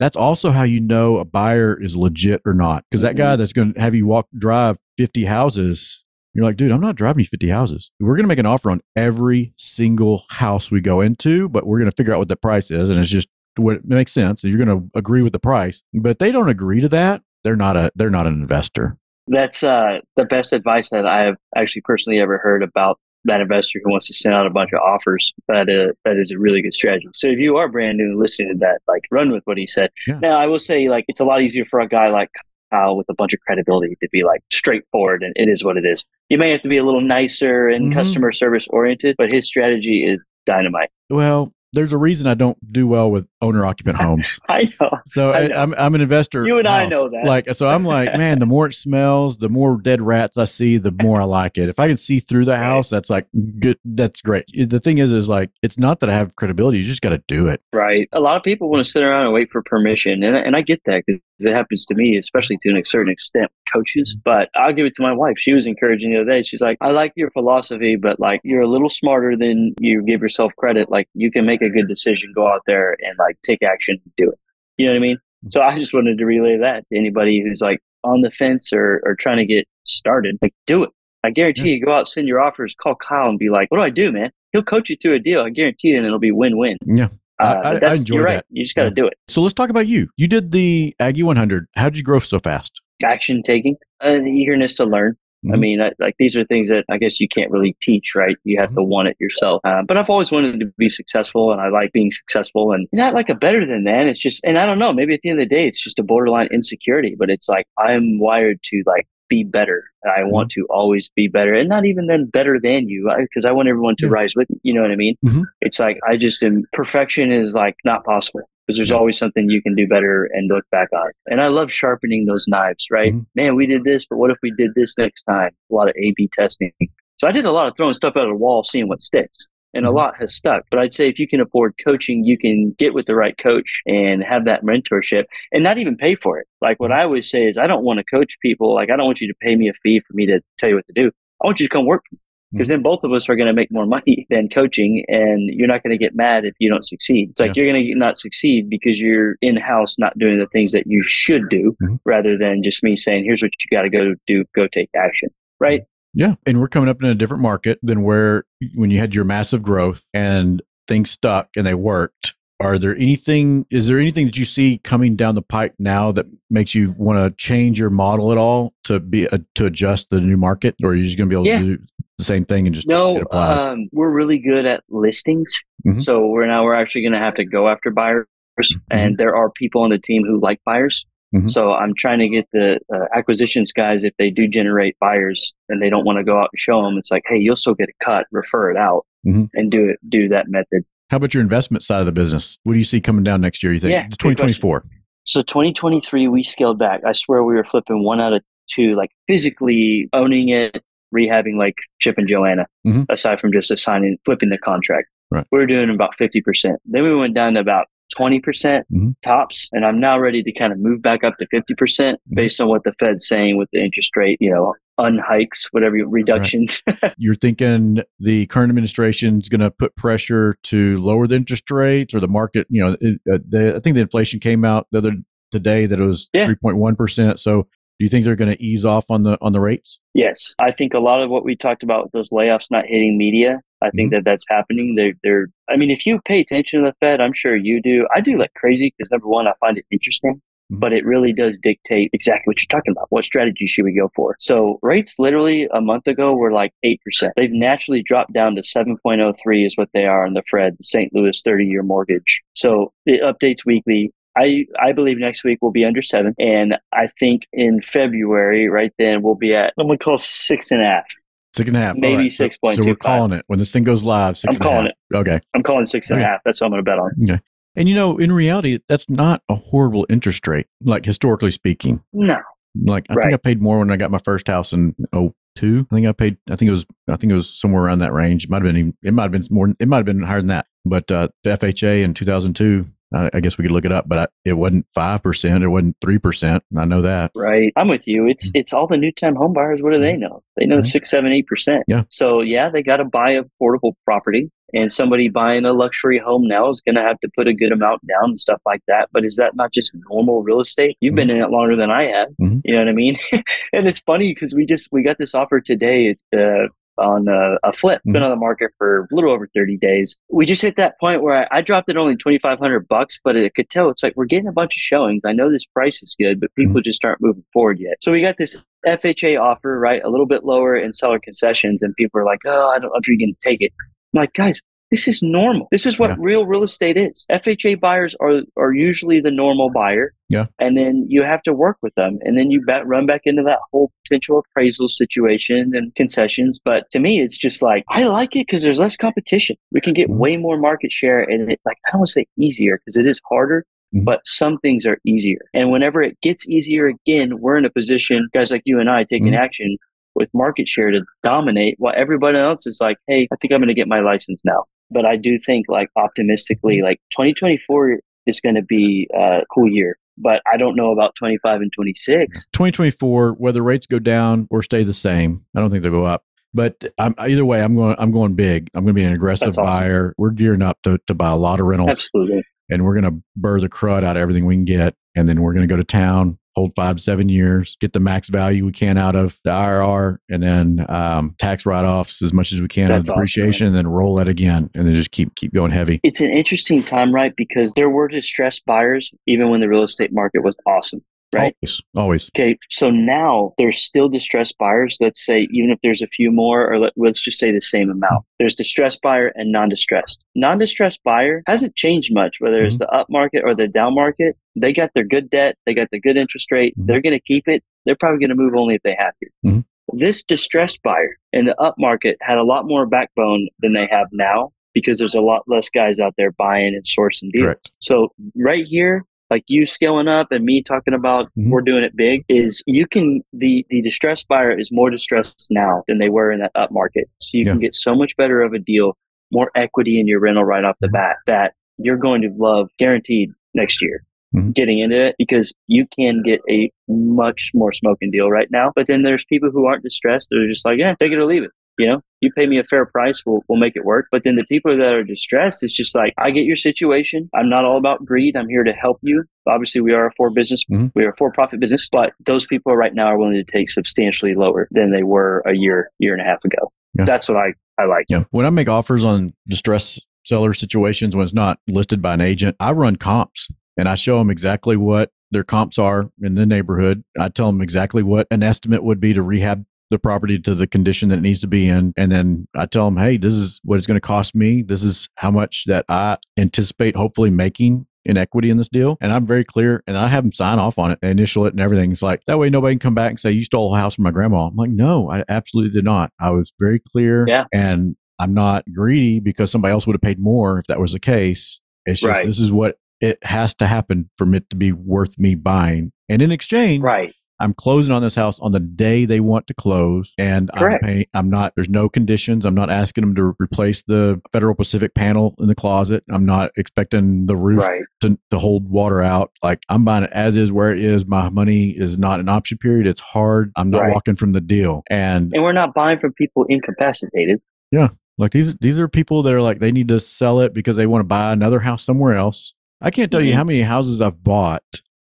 that's also how you know a buyer is legit or not. Because that guy that's going to have you drive 50 houses, you're like, dude, I'm not driving you 50 houses. We're going to make an offer on every single house we go into, but we're going to figure out what the price is. And it's just, what makes sense. So you're going to agree with the price, but if they don't agree to that, they're not an investor. That's the best advice that I have actually personally ever heard about that investor who wants to send out a bunch of offers. That is a really good strategy. So if you are brand new and listening to that, like, run with what he said. Yeah. Now, I will say, like, it's a lot easier for a guy like Kyle with a bunch of credibility to be like straightforward and it is what it is. You may have to be a little nicer and customer service oriented, but his strategy is dynamite. Well, there's a reason I don't do well with owner-occupant homes. I know. So I know. I'm an investor. You and house. I know that. Like, so I'm like, man, the more it smells, the more dead rats I see, the more I like it. If I can see through the house, that's like good. That's great. The thing is like, it's not that I have credibility. You just got to do it. Right. A lot of people want to sit around and wait for permission. And I get that because it happens to me, especially to a certain extent, coaches. But I'll give it to my wife. She was encouraging the other day. She's like, I like your philosophy, but like, you're a little smarter than you give yourself credit. Like, you can make a good decision, go out there and like take action, do it. You know what I mean? So I just wanted to relay that to anybody who's like on the fence or trying to get started. Like, do it. I guarantee you, go out, send your offers, call Kyle and be like, what do I do, man? He'll coach you through a deal. I guarantee you, and it'll be win-win. Yeah. I enjoy you're right. that. You just got to do it. So let's talk about you. You did the Aggie 100. How did you grow so fast? Action taking and the eagerness to learn. I mean, like, these are things that I guess you can't really teach, right? You have to want it yourself. But I've always wanted to be successful, and I like being successful, and not like a better than that. It's just, and I don't know, maybe at the end of the day, it's just a borderline insecurity, but it's like, I'm wired to like be better. I want to always be better, and not even then better than you, because I want everyone to rise with you. You know what I mean? It's like, I just am, perfection is like not possible. Because there's always something you can do better and look back on. And I love sharpening those knives, right? Man, we did this, but what if we did this next time? A lot of A/B testing. So I did a lot of throwing stuff out of the wall, seeing what sticks. And a lot has stuck. But I'd say if you can afford coaching, you can get with the right coach and have that mentorship and not even pay for it. Like, what I always say is, I don't want to coach people. Like, I don't want you to pay me a fee for me to tell you what to do. I want you to come work for me. Because then both of us are going to make more money than coaching, and you're not going to get mad if you don't succeed. It's like you're going to not succeed because you're in-house not doing the things that you should do rather than just me saying, here's what you got to go do, go take action, right? Yeah. And we're coming up in a different market than where when you had your massive growth and things stuck and they worked. Is there anything that you see coming down the pipe now that makes you want to change your model at all to adjust the new market? Or are you just going to be able to do the same thing and just it applies? We're really good at listings. So we're actually going to have to go after buyers. And there are people on the team who like buyers. So I'm trying to get the acquisitions guys, if they do generate buyers and they don't want to go out and show them, it's like, hey, you'll still get a cut, refer it out and do that method. How about your investment side of the business? What do you see coming down next year, you think? 2024. So 2023, we scaled back. I swear we were flipping 1 out of 2, like physically owning it, rehabbing like Chip and Joanna, aside from just assigning, flipping the contract. Right. We were doing about 50%. Then we went down to about 20% tops. And I'm now ready to kind of move back up to 50% based on what the Fed's saying with the interest rate, you know, unhikes, whatever, reductions. Right. You're thinking the current administration is going to put pressure to lower the interest rates or the market, you know, I think the inflation came out today that it was 3.1%. So do you think they're going to ease off on the rates? Yes. I think a lot of what we talked about with those layoffs not hitting media, I think that's happening. They're. I mean, if you pay attention to the Fed, I'm sure you do. I do like crazy because, number one, I find it interesting, but it really does dictate exactly what you're talking about. What strategy should we go for? So rates literally a month ago were like 8%. They've naturally dropped down to 7.03 is what they are in the Fed, the St. Louis 30-year mortgage. So it updates weekly. I believe next week we'll be under 7. And I think in February, right then, we'll be at, I'm going to call 6.5. 6.5. Maybe right. 6.25. So we're calling it. When this thing goes live, 6.5. I'm calling it. Okay. I'm calling 6.5. That's what I'm going to bet on. Okay. And, you know, in reality, that's not a horrible interest rate, like historically speaking. No. Like, I think I paid more when I got my first house in 2002. I think it was somewhere around that range. It might have been higher than that. But the FHA in 2002, I guess we could look it up, but it wasn't 5%. It wasn't 3%. I know that. Right. I'm with you. It's all the new time home buyers. What do they know? They know 6, 7, 8%. Yeah. So yeah, they got to buy a affordable property, and somebody buying a luxury home now is going to have to put a good amount down and stuff like that. But is that not just normal real estate? You've been in it longer than I have. You know what I mean? And it's funny because we got this offer today. It's on a flip. Been on the market for a little over 30 days. We just hit that point where I dropped it only $2,500, but I could tell it's like, we're getting a bunch of showings. I know this price is good, but people just aren't moving forward yet. So we got this FHA offer, right? A little bit lower in seller concessions. And people are like, oh, I don't know if you're going to take it. I'm like, guys, this is normal. This is what real estate is. FHA buyers are usually the normal buyer. Yeah. And then you have to work with them. And then you run back into that whole potential appraisal situation and concessions. But to me, it's just like, I like it because there's less competition. We can get way more market share. And it's like, I don't want to say easier because it is harder. But some things are easier. And whenever it gets easier again, we're in a position, guys like you and I taking action with market share to dominate while everybody else is like, hey, I think I'm going to get my license now. But I do think, like, optimistically, like 2024 is going to be a cool year. But I don't know about 25 and 26. 2024, whether rates go down or stay the same, I don't think they'll go up. But either way, I'm going big. I'm going to be an aggressive buyer. We're gearing up to buy a lot of rentals. Absolutely. And we're going to burr the crud out of everything we can get. And then we're going to go to town, hold 5 to 7 years, get the max value we can out of the IRR, and then tax write-offs as much as we can out of depreciation, and then roll that again, and then just keep going heavy. It's an interesting time, right? Because there were distressed buyers even when the real estate market was awesome, right? Always. Okay, so now there's still distressed buyers. Let's say even if there's a few more, or let's just say the same amount. There's distressed buyer and non-distressed. Non-distressed buyer hasn't changed much, whether it's the up market or the down market. They got their good debt. They got the good interest rate. They're going to keep it. They're probably going to move only if they have to. This distressed buyer in the up market had a lot more backbone than they have now because there's a lot less guys out there buying and sourcing deals. Correct. So right here, like you scaling up and me talking about we're doing it big, is you can, the distressed buyer is more distressed now than they were in that up market. So you can get so much better of a deal, more equity in your rental right off the bat that you're going to love guaranteed next year. Getting into it because you can get a much more smoking deal right now. But then there's people who aren't distressed. They're just like, yeah, take it or leave it. You know, you pay me a fair price, we'll make it work. But then the people that are distressed, it's just like, I get your situation. I'm not all about greed. I'm here to help you. Obviously, we are a for-profit business, but those people right now are willing to take substantially lower than they were a year and a half ago. Yeah. That's what I like. Yeah. When I make offers on distressed seller situations, when it's not listed by an agent, I run comps. And I show them exactly what their comps are in the neighborhood. I tell them exactly what an estimate would be to rehab the property to the condition that it needs to be in. And then I tell them, hey, this is what it's going to cost me. This is how much that I anticipate hopefully making in equity in this deal. And I'm very clear, and I have them sign off on it, they initial it and everything. It's like, that way nobody can come back and say, you stole a house from my grandma. I'm like, no, I absolutely did not. I was very clear. Yeah. And I'm not greedy because somebody else would have paid more if that was the case. It's just, this is what it has to happen for it to be worth me buying. And in exchange, I'm closing on this house on the day they want to close. And I'm not, there's no conditions. I'm not asking them to replace the Federal Pacific panel in the closet. I'm not expecting the roof to hold water out. Like, I'm buying it as is, where it is. My money is not an option period. It's hard. I'm not walking from the deal. And we're not buying from people incapacitated. Yeah. Like, these are people that are like, they need to sell it because they want to buy another house somewhere else. I can't tell you how many houses I've bought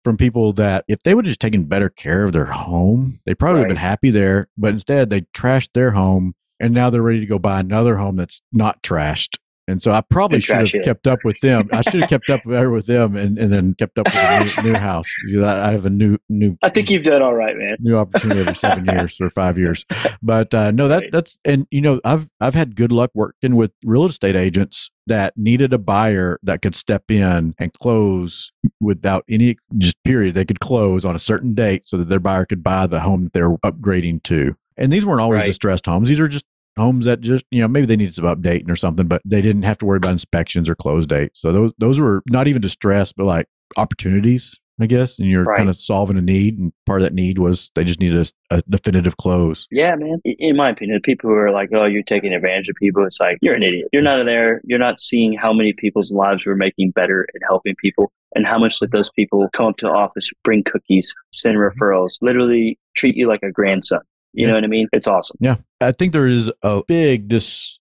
from people that if they would have just taken better care of their home, they probably would have been happy there. But instead, they trashed their home, and now they're ready to go buy another home that's not trashed. And so I probably should have kept up with them. I should have kept up better with them, and then kept up with a new house. I have a new. I think you've done all right, man. New opportunity every 7 years or 5 years, but no, that's and you know, I've had good luck working with real estate agents that needed a buyer that could step in and close without any just period. They could close on a certain date so that their buyer could buy the home that they're upgrading to. And these weren't always distressed homes. These are just homes that just, you know, maybe they needed some updating or something, but they didn't have to worry about inspections or close dates. So those were not even distressed, but like opportunities, I guess. And you're kind of solving a need. And part of that need was they just needed a definitive close. Yeah, man. In my opinion, people who are like, oh, you're taking advantage of people. It's like, you're an idiot. You're not there. You're not seeing how many people's lives we're making better and helping people, and how much that those people come up to the office, bring cookies, send referrals, literally treat you like a grandson. You know what I mean? It's awesome. Yeah. I think there is a big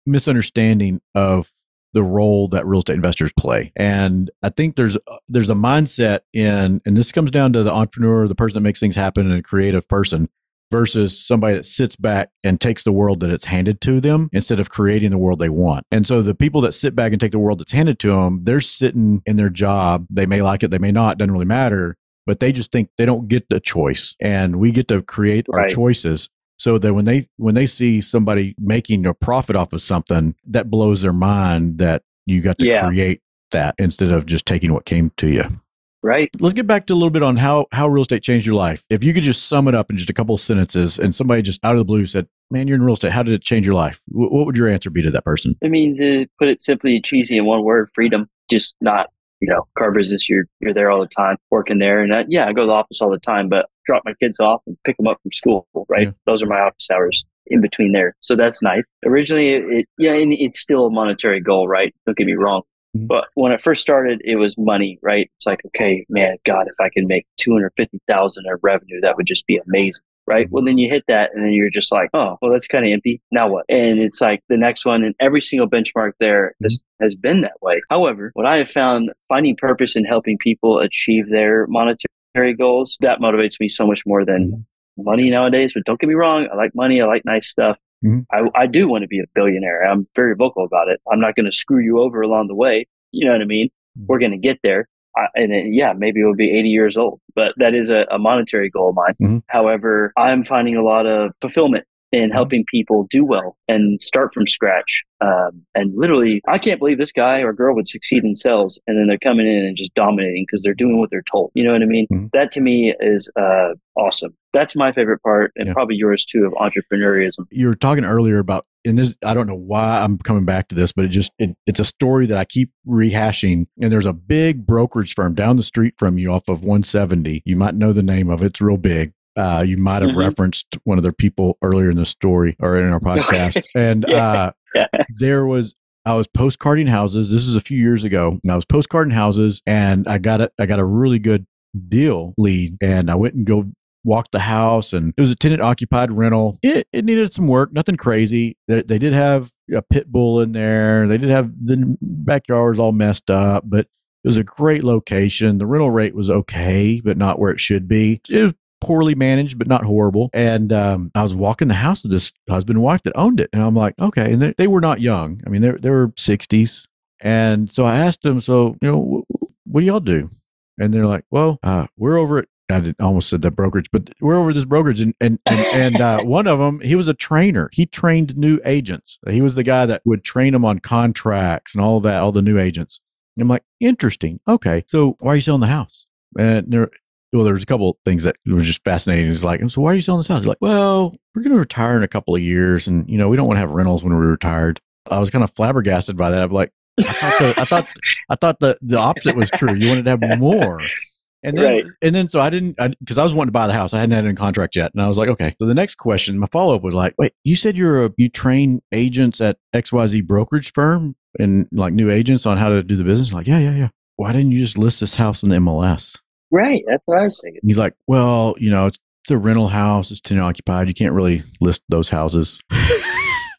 misunderstanding of the role that real estate investors play. And I think there's a mindset in, and this comes down to the entrepreneur, the person that makes things happen, and a creative person versus somebody that sits back and takes the world that it's handed to them instead of creating the world they want. And so the people that sit back and take the world that's handed to them, they're sitting in their job. They may like it, they may not, doesn't really matter, but they just think they don't get the choice, and we get to create our choices. So that when they see somebody making a profit off of something, that blows their mind that you got to create that instead of just taking what came to you. Right. Let's get back to a little bit on how real estate changed your life. If you could just sum it up in just a couple of sentences, and somebody just out of the blue said, man, you're in real estate, how did it change your life? What would your answer be to that person? I mean, to put it simply and cheesy in one word, freedom. Just not, car business, you're there all the time, working there. And I go to the office all the time, but drop my kids off and pick them up from school, right? Yeah. Those are my office hours in between there. So that's nice. Originally, and it's still a monetary goal, right? Don't get me wrong. Mm-hmm. But when I first started, it was money, right? It's like, okay, man, God, if I can make $250,000 of revenue, that would just be amazing, right? Mm-hmm. Well, then you hit that and then you're just like, oh, well, that's kind of empty. Now what? And it's like the next one, and every single benchmark there has been that way. However, what I have found, finding purpose in helping people achieve their monetary goals, that motivates me so much more than money nowadays. But don't get me wrong, I like money, I like nice stuff. Mm-hmm. I do want to be a billionaire. I'm very vocal about it. I'm not going to screw you over along the way. You know what I mean? Mm-hmm. We're going to get there. Maybe it'll be 80 years old, but that is a monetary goal of mine. Mm-hmm. However, I'm finding a lot of fulfillment in helping people do well and start from scratch. And literally, I can't believe this guy or girl would succeed in sales, and then they're coming in and just dominating because they're doing what they're told. You know what I mean? Mm-hmm. That to me is awesome. That's my favorite part, and probably yours too, of entrepreneurism. You were talking earlier about, and this, I don't know why I'm coming back to this, but it's a story that I keep rehashing. And there's a big brokerage firm down the street from you off of 170. You might know the name of it. It's real big. You might have referenced one of their people earlier in the story or in our podcast. Okay. And I was postcarding houses. This is a few years ago. And I was postcarding houses, and I got a really good deal lead, and I went and walked the house, and it was a tenant-occupied rental. It needed some work, nothing crazy. They did have a pit bull in there. They did have the backyards all messed up, but it was a great location. The rental rate was okay, but not where it should be. It was poorly managed, but not horrible. And I was walking the house with this husband and wife that owned it. And I'm like, okay. And they were not young. I mean, they were 60s. And so I asked them, what do y'all do? And they're like, well, we're over at, I almost said that brokerage, but we're over this brokerage. And one of them, he was a trainer. He trained new agents. He was the guy that would train them on contracts and all that, all the new agents. And I'm like, interesting. Okay. So why are you selling the house? And there's a couple of things that were just fascinating. He's like, so why are you selling this house? He's like, well, we're going to retire in a couple of years. And, we don't want to have rentals when we're retired. I was kind of flabbergasted by that. I'm like, I thought the opposite was true. You wanted to have more. And then because I was wanting to buy the house. I hadn't had it in contract yet. And I was like, okay. So the next question, my follow-up was like, wait, you said you train agents at XYZ brokerage firm and like new agents on how to do the business? Like, yeah. Why didn't you just list this house in the MLS? Right. That's what I was thinking. And he's like, well, it's a rental house. It's tenant occupied. You can't really list those houses.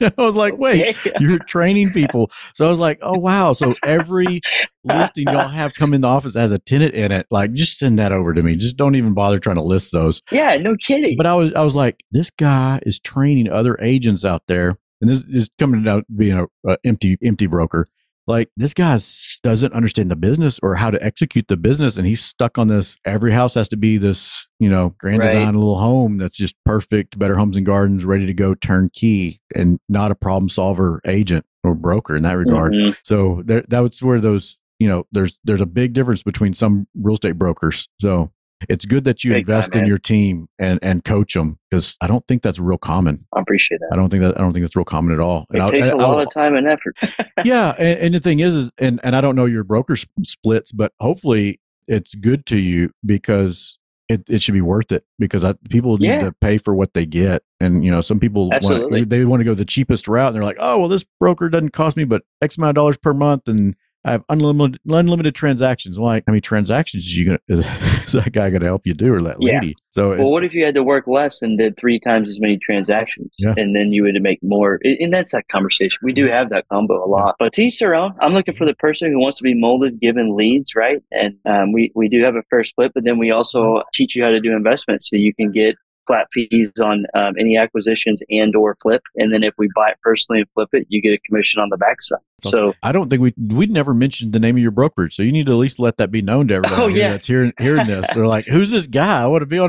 I was like, wait, you're training people. So I was like, oh, wow. So every listing y'all have come in the office has a tenant in it. Like, just send that over to me. Just don't even bother trying to list those. Yeah, no kidding. But I was like, this guy is training other agents out there. And this is coming out being an empty broker. Like, this guy doesn't understand the business or how to execute the business. And he's stuck on this. Every house has to be this, grand design little home that's just perfect, Better Homes and Gardens, ready to go turnkey, and not a problem solver agent or broker in that regard. Mm-hmm. So that was where those, there's a big difference between some real estate brokers. So it's good that you invest in your team and coach them, because I don't think that's real common. I appreciate that. I don't think that's real common at all. It takes a lot of time and effort. Yeah. And the thing is, and I don't know your broker splits, but hopefully it's good to you, because it should be worth it, because people need to pay for what they get. And, some people, they want to go the cheapest route, and they're like, oh, well, this broker doesn't cost me but X amount of dollars per month, and I have unlimited transactions. Like, how many transactions is that guy going to help you do, or that lady? Yeah. So, what if you had to work less and did 3 times as many transactions, and then you would make more? And that's that conversation. We do have that combo a lot. But to each their own. I'm looking for the person who wants to be molded, given leads, right? And we do have a fair split, but then we also teach you how to do investments, so you can get flat fees on any acquisitions and or flip. And then if we buy it personally and flip it, you get a commission on the backside. So I don't think we'd never mentioned the name of your brokerage. So you need to at least let that be known to everybody that's hearing this. They're like, who's this guy? I want to be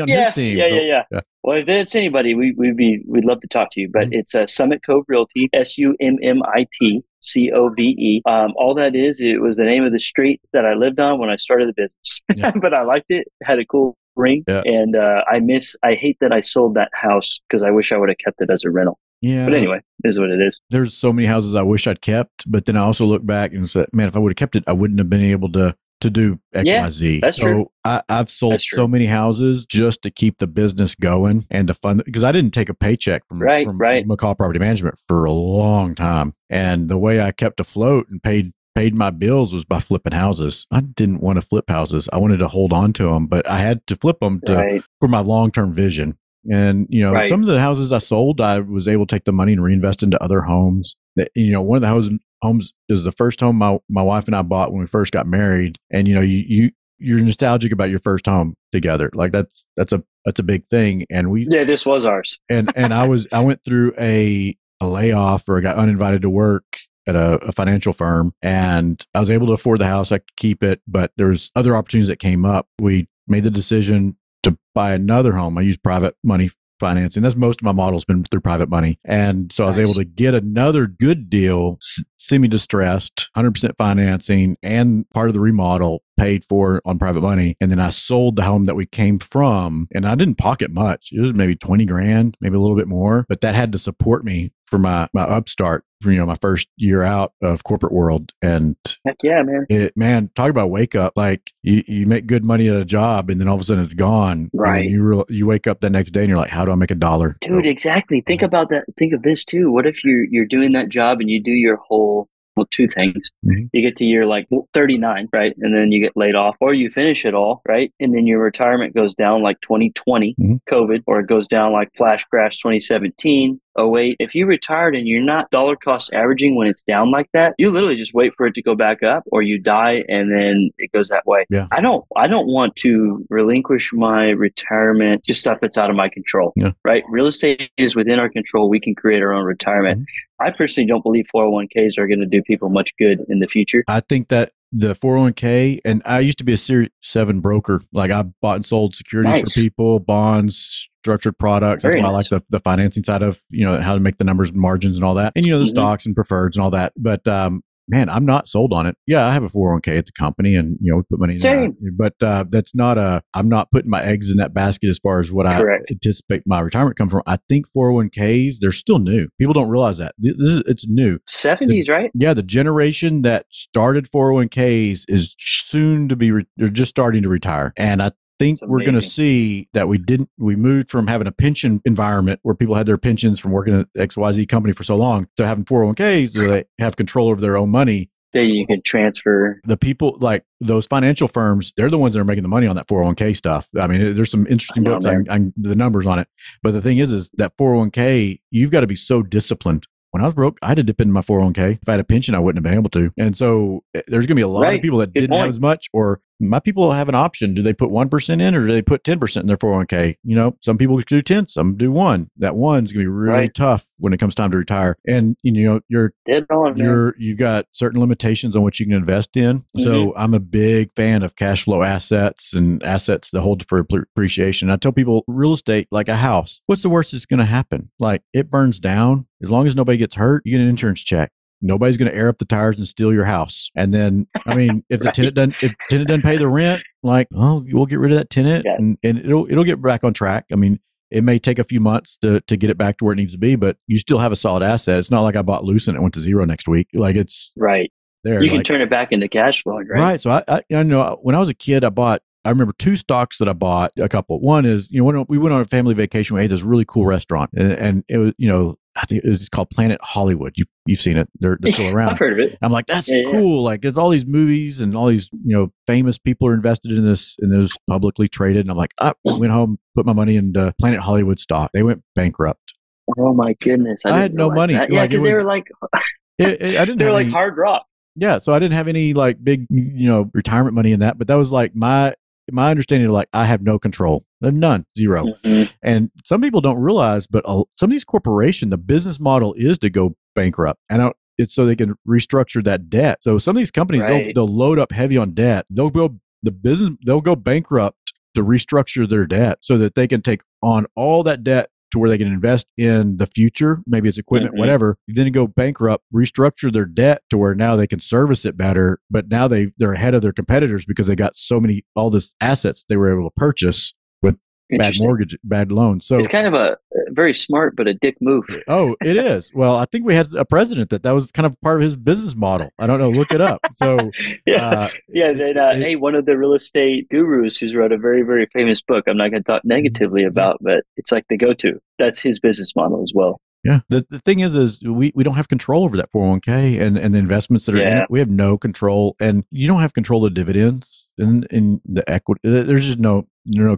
on his team. Yeah. Well, if it's anybody, we'd love to talk to you, but it's Summit Cove Realty, SUMMIT COVE. All that is, it was the name of the street that I lived on when I started the business, but I liked it. Had a cool ring. Yeah. And I hate that I sold that house because I wish I would have kept it as a rental. Yeah. But anyway, this is what it is. There's so many houses I wish I'd kept, but then I also look back and said, man, if I would have kept it, I wouldn't have been able to do X, Y, Z. That's true. I've sold so many houses just to keep the business going and to fund it, because I didn't take a paycheck from McCall Property Management for a long time. And the way I kept afloat and paid my bills was by flipping houses. I didn't want to flip houses. I wanted to hold on to them, but I had to flip them for my long-term vision. And, some of the houses I sold, I was able to take the money and reinvest into other homes. One of the homes is the first home my wife and I bought when we first got married. And, you're nostalgic about your first home together. Like that's a big thing. And this was ours. And I went through a layoff, or I got uninvited to work at a financial firm, and I was able to afford the house. I could keep it, but there's other opportunities that came up. We made the decision to buy another home. I used private money financing. That's most of my model's been through private money. And so I was able to get another good deal, semi-distressed, 100% financing, and part of the remodel paid for on private money. And then I sold the home that we came from, and I didn't pocket much. It was maybe 20 grand, maybe a little bit more, but that had to support me for my upstart, my first year out of corporate world. And heck yeah, man. Talk about wake up. Like you make good money at a job and then all of a sudden it's gone. Right. And you wake up the next day and you're like, how do I make a dollar? Dude, exactly. Think about that. Think of this too. What if you're doing that job and you do your whole, well, two things. Mm-hmm. You get to year 39, right? And then you get laid off, or you finish it all, right? And then your retirement goes down like 2020, COVID, or it goes down like flash crash 2017. Oh, wait, if you retired and you're not dollar cost averaging when it's down like that, you literally just wait for it to go back up, or you die and then it goes that way. Yeah. I don't want to relinquish my retirement to stuff that's out of my control, right? Real estate is within our control. We can create our own retirement. I personally don't believe 401ks are going to do people much good in the future. I think that the 401k, and I used to be a Series 7 broker. Like I bought and sold securities for people, bonds, structured products. That's why I like the financing side of, how to make the numbers, margins and all that. And, the stocks and preferreds and all that. But, man, I'm not sold on it. Yeah, I have a 401k at the company and, we put money in that. But that's not I'm not putting my eggs in that basket as far as what I anticipate my retirement come from. I think 401ks, they're still new. People don't realize that. It's new. 70s, right? Yeah, the generation that started 401ks is soon to be, they're just starting to retire. And I think we're going to see that we moved from having a pension environment where people had their pensions from working at XYZ company for so long to having 401ks where they have control over their own money. That you can transfer. The people like those financial firms, they're the ones that are making the money on that 401k stuff. I mean, there's some interesting books on the numbers on it. But the thing is that 401k, you've got to be so disciplined. When I was broke, I had to dip into my 401k. If I had a pension, I wouldn't have been able to. And so there's going to be a lot of people that didn't have as much, or my people have an option. Do they put 1% in, or do they put 10% in their 401k? Some people do 10, some do 1. That one's going to be really tough when it comes time to retire. And, you've got certain limitations on what you can invest in. So I'm a big fan of cash flow assets and assets that hold for appreciation. I tell people real estate, like a house, what's the worst that's going to happen? Like it burns down. As long as nobody gets hurt, you get an insurance check. Nobody's going to air up the tires and steal your house. And then, I mean, if the tenant doesn't pay the rent, like, oh, we'll get rid of that tenant and it'll get back on track. I mean, it may take a few months to get it back to where it needs to be, but you still have a solid asset. It's not like I bought loose and it went to zero next week. Like it's there. You can turn it back into cash flow, right? So I know when I was a kid, I remember two stocks that I bought a couple. One is, we went on a family vacation. We ate this really cool restaurant and it was, I think it was called Planet Hollywood. You've seen it. They're still around. I've heard of it. I'm like, that's cool. Like it's all these movies and all these, famous people are invested in this, and those publicly traded. And I'm like, I went home, put my money into Planet Hollywood stock. They went bankrupt. Oh my goodness. I had no money. That. Yeah, because they were like, I didn't. They were like hard rock. Yeah. So I didn't have any like big, retirement money in that, but that was like my my understanding of, like, I have no control. None. Zero. Mm-hmm. And some people don't realize, but some of these corporations, the business model is to go bankrupt. And it's so they can restructure that debt. So some of these companies, they'll load up heavy on debt. They'll go bankrupt to restructure their debt so that they can take on all that debt to where they can invest in the future. Maybe it's equipment, whatever. Then go bankrupt, restructure their debt to where now they can service it better. But now they're ahead of their competitors because they got all this assets they were able to purchase with bad mortgage, bad loans. So it's kind of a very smart, but a dick move. Oh, it is. Well, I think we had a president that was kind of part of his business model. I don't know. Look it up. So one of the real estate gurus who's wrote a very, very famous book, I'm not going to talk negatively about, but it's like the go-to. That's his business model as well. Yeah. The thing is we don't have control over that 401k and the investments that are in it. We have no control, and you don't have control of dividends and the equity. There's just no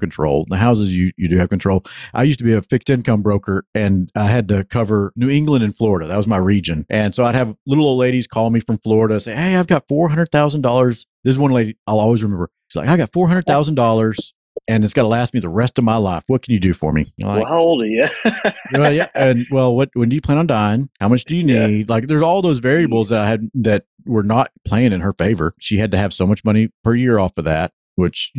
control. The houses, you do have control. I used to be a fixed income broker, and I had to cover New England and Florida. That was my region. And so I'd have little old ladies call me from Florida, say, "Hey, I've got $400,000. This one lady, I'll always remember. She's like, "I got $400,000. And it's got to last me the rest of my life. What can you do for me?" Like, well, how old are you? And well, when do you plan on dying? How much do you need? Like, there's all those variables that I had that were not playing in her favor. She had to have so much money per year off of that, which,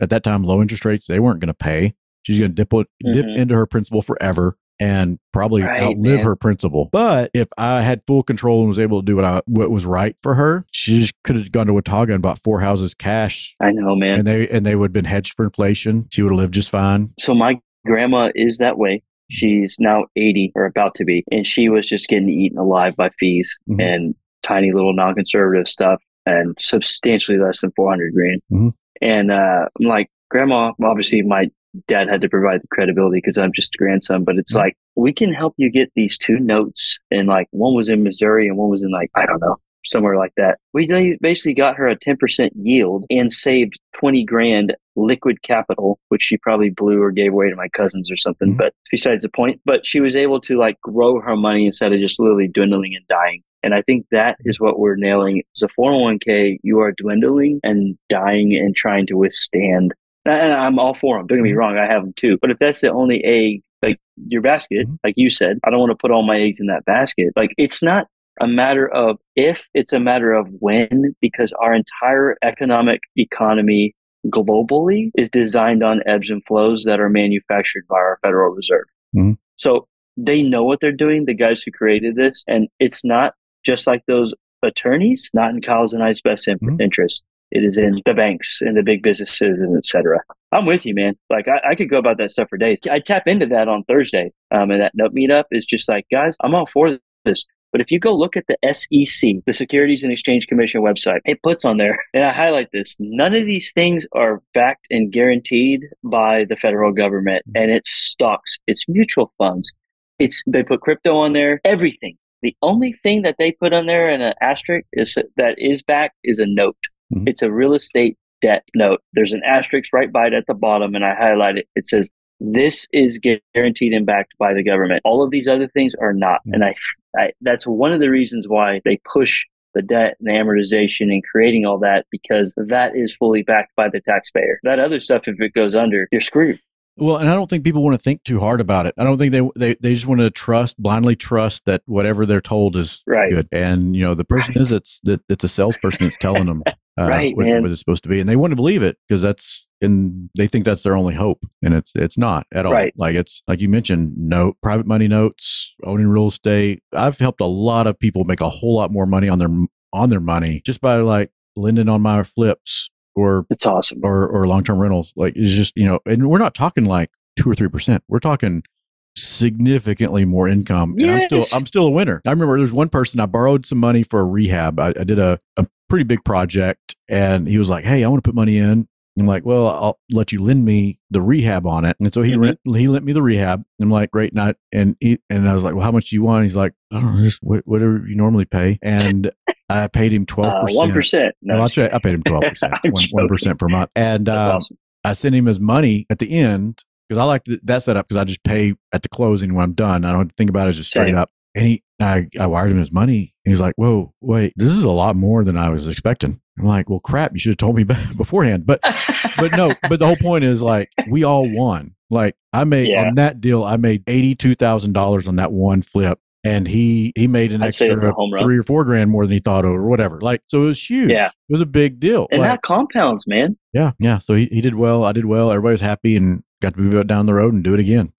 at that time, low interest rates, they weren't going to pay. She's going to dip into her principal forever and probably outlive her principal. But if I had full control and was able to do what was right for her, she just could have gone to Watauga and bought 4 houses cash. I know, man. And they would have been hedged for inflation. She would have lived just fine. So my grandma is that way. She's now 80 or about to be, and she was just getting eaten alive by fees and tiny little non-conservative stuff, and substantially less than $400,000. And I'm like, "Grandma," obviously my dad had to provide the credibility because I'm just a grandson, but it's like, "We can help you get these 2 notes." And like, one was in Missouri and one was in, like, I don't know, somewhere like that. We basically got her a 10% yield and saved $20,000 liquid capital, which she probably blew or gave away to my cousins or something. But besides the point, but she was able to, like, grow her money instead of just literally dwindling and dying. And I think that is what we're nailing. As a 401k, you are dwindling and dying and trying to withstand. And I'm all for them. Don't get me wrong. I have them too. But if that's the only egg, like your basket, like you said, I don't want to put all my eggs in that basket. Like, it's not a matter of if, it's a matter of when, because our entire economy globally is designed on ebbs and flows that are manufactured by our Federal Reserve. So they know what they're doing, the guys who created this. And it's not just like those attorneys, not in Kyle's and I's best interest. It is in the banks and the big businesses and et cetera. I'm with you, man. Like, I could go about that stuff for days. I tap into that on Thursday. And that note meetup is just like, guys, I'm all for this. But if you go look at the SEC, the Securities and Exchange Commission website, it puts on there, and I highlight this, none of these things are backed and guaranteed by the federal government. And it's stocks, it's mutual funds. They put crypto on there, everything. The only thing that they put on there in an asterisk that is backed is a note. It's a real estate debt note. There's an asterisk right by it at the bottom, and I highlight it. It says, "This is guaranteed and backed by the government." All of these other things are not. And I that's one of the reasons why they push the debt and the amortization and creating all that, because that is fully backed by the taxpayer. That other stuff, if it goes under, you're screwed. Well, and I don't think people want to think too hard about it. I don't think they just want to blindly trust that whatever they're told is good. And the person it's a salesperson that's telling them what it's supposed to be, and they want to believe it because they think that's their only hope, and it's not at all. Like, it's like you mentioned, private money notes, owning real estate. I've helped a lot of people make a whole lot more money on their money just by, like, lending on my flips. Or it's awesome, or long-term rentals. Like, it's just, and we're not talking like 2 or 3%. We're talking significantly more income. And I'm still a winner. I remember there's one person, I borrowed some money for a rehab. I did a pretty big project, and he was like, "Hey, I want to put money in." I'm like, "Well, I'll let you lend me the rehab on it." And so he lent me the rehab. And I'm like, "Great." And I was like, "Well, how much do you want?" He's like, "I don't know, just whatever you normally pay." And I paid him 12%. 1%. No, I paid him 12%, 1% per month. And awesome. I sent him his money at the end because I like that setup, because I just pay at the closing when I'm done. I don't think about it, just straight up. And I wired him his money. He's like, whoa, wait, this is a lot more than I was expecting. I'm like, well, crap, you should have told me beforehand. But, but no, but the whole point is like, we all won. Like I made on that deal, I made $82,000 on that one flip. And he made an extra $3,000 or $4,000 more than he thought or whatever. Like, so it was huge. Yeah. It was a big deal. And like, that compounds, man. Yeah. Yeah. So he did well. I did well. Everybody was happy and got to move out down the road and do it again.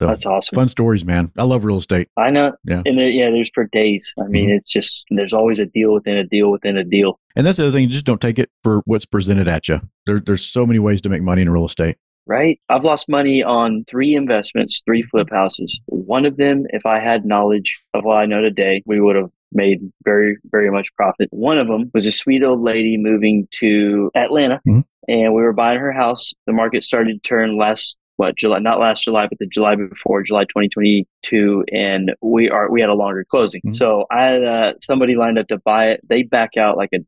So, that's awesome. Fun stories, man. I love real estate. I know. Yeah. And there's for days. I mean, it's just, there's always a deal within a deal within a deal. And that's the other thing. Just don't take it for what's presented at you. There's so many ways to make money in real estate. Right? I've lost money on 3 investments, 3 flip houses. One of them, if I had knowledge of what I know today, we would have made very, very much profit. One of them was a sweet old lady moving to Atlanta, and we were buying her house. The market started to turn July 2022, and we had a longer closing. So I had somebody lined up to buy it. They back out like 3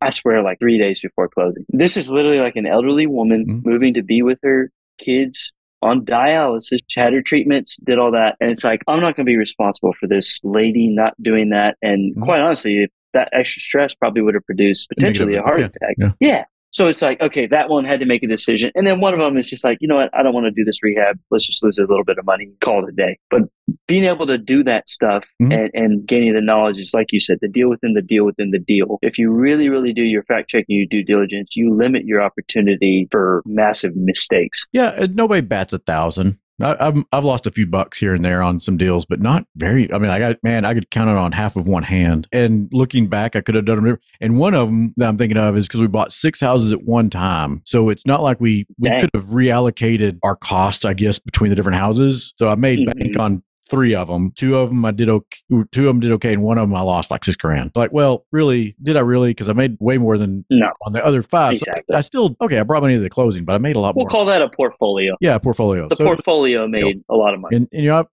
days before closing. This is literally like an elderly woman moving to be with her kids on dialysis, had her treatments, did all that. And it's like, I'm not going to be responsible for this lady not doing that. And quite honestly, that extra stress probably would have produced potentially a heart attack. Yeah. So it's like, okay, that one had to make a decision. And then one of them is just like, you know what? I don't want to do this rehab. Let's just lose a little bit of money, call it a day. But being able to do that stuff and gaining the knowledge is, like you said, the deal within the deal within the deal. If you really, really do your fact checking, your due diligence, you limit your opportunity for massive mistakes. Yeah. Nobody bats 1,000. I've lost a few bucks here and there on some deals, but not very. I mean, I could count it on half of one hand. And looking back, I could have done them. And one of them that I'm thinking of is because we bought 6 houses at one time, so it's not like we could have reallocated our costs, I guess, between the different houses. So I made bank on 3 of them. 2 of them I did okay. 2 of them did okay, and 1 of them I lost like $6,000. Like, well, really? Did I really? Because I made way more than on the other 5. Exactly. So I still I brought money to the closing, but I made a lot more. We'll call that a portfolio. Yeah, a portfolio. The portfolio made a lot of money. And I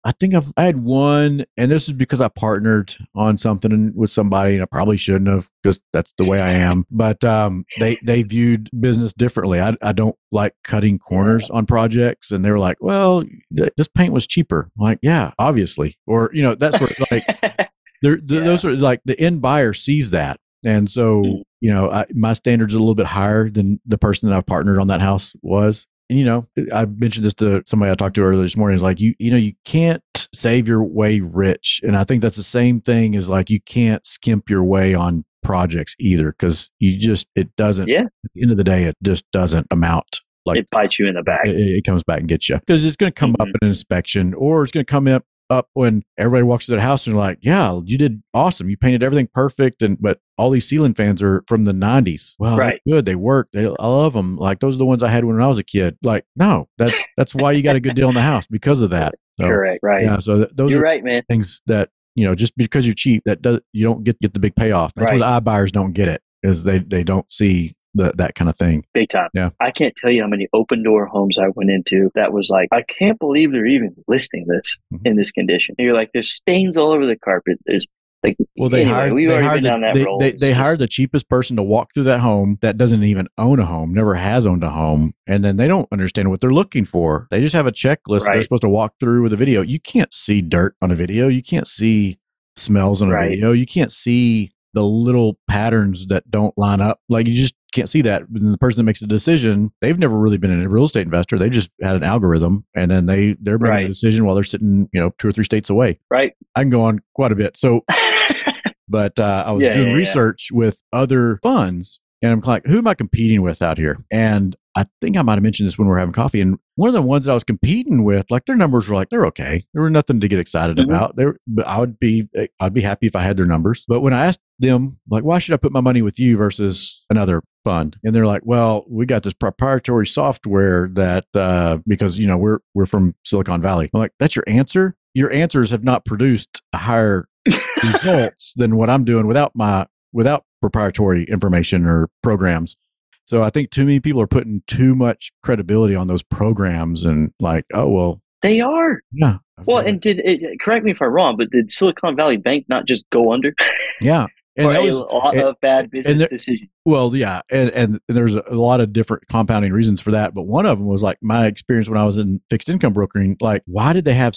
had one, and this is because I partnered on something with somebody, and I probably shouldn't have because that's the way I am. But they viewed business differently. I don't like cutting corners on projects, and they were like, "Well, this paint was cheaper." I'm like, yeah. Obviously, or that's sort of like those are like the end buyer sees that, and so my standards are a little bit higher than the person that I partnered on that house was. And I mentioned this to somebody I talked to earlier this morning. Is like you can't save your way rich, and I think that's the same thing as like you can't skimp your way on projects either, because it doesn't. Yeah. At the end of the day, it just doesn't amount. Like it bites you in the back. It comes back and gets you because it's going to come up in an inspection, or it's going to come up when everybody walks to their house and they're like, "Yeah, you did awesome. You painted everything perfect, but all these ceiling fans are from the 90s. Well, they're good. They work. I love them. Like those are the ones I had when I was a kid. Like no, that's why you got a good deal on the house because of that. So, correct. Right. Yeah. So those are right, man. Things that just because you're cheap, you don't get the big payoff. That's where the iBuyers don't get it, is they don't see. That kind of thing. Big time. Yeah. I can't tell you how many open door homes I went into that was like, I can't believe they're even listing this in this condition. And you're like, there's stains all over the carpet. There's like, well, they hired the cheapest person to walk through that home that doesn't even own a home, never has owned a home. And then they don't understand what they're looking for. They just have a checklist they're supposed to walk through with a video. You can't see dirt on a video. You can't see smells on a video. You can't see the little patterns that don't line up. Like you just can't see that. And the person that makes the decision, they've never really been a real estate investor. They just had an algorithm, and then they're making a decision while they're sitting, 2 or 3 states away. Right. I can go on quite a bit. So, but I was doing research with other funds, and I'm like, who am I competing with out here? And I think I might've mentioned this when we were having coffee. And one of the ones that I was competing with, like their numbers were like, they're okay. There were nothing to get excited about. But I'd be happy if I had their numbers. But when I asked them, like, why should I put my money with you versus another fund? And they're like, well, we got this proprietary software that, because we're from Silicon Valley. I'm like, that's your answer. Your answers have not produced higher results than what I'm doing without proprietary information or programs. So I think too many people are putting too much credibility on those programs, and like, oh, well. They are. Yeah. Well, and correct me if I'm wrong, but did Silicon Valley Bank not just go under? Yeah. And that was a lot of bad business decisions. Well, yeah. And there's a lot of different compounding reasons for that. But one of them was like my experience when I was in fixed income brokering, like why did they have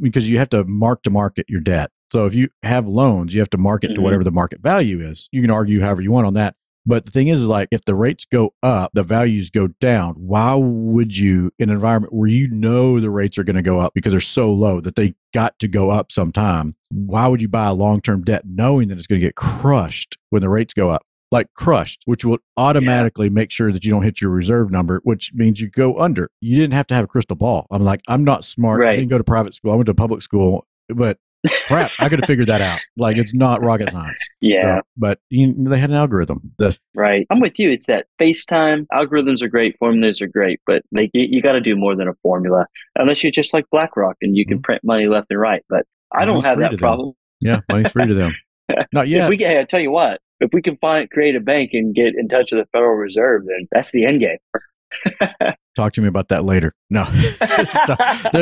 because you have to mark to market your debt. So if you have loans, you have to market to whatever the market value is. You can argue however you want on that. But the thing is like, if the rates go up, the values go down. Why would you, in an environment where you know the rates are going to go up because they're so low that they got to go up sometime, why would you buy a long-term debt knowing that it's going to get crushed when the rates go up? Like crushed, which will automatically make sure that you don't hit your reserve number, which means you go under. You didn't have to have a crystal ball. I'm like, I'm not smart. Right. I didn't go to private school. I went to public school, but crap, I could have figured that out. Like, it's not rocket science. Yeah. So, but they had an algorithm. Right. I'm with you. It's that FaceTime. Algorithms are great. Formulas are great. But like, you got to do more than a formula, unless you're just like BlackRock and you can print money left and right. But I don't have that problem. Yeah. Money's free to them. Not yet. Hey, I tell you what, if we can create a bank and get in touch with the Federal Reserve, then that's the end game. Talk to me about that later. No, so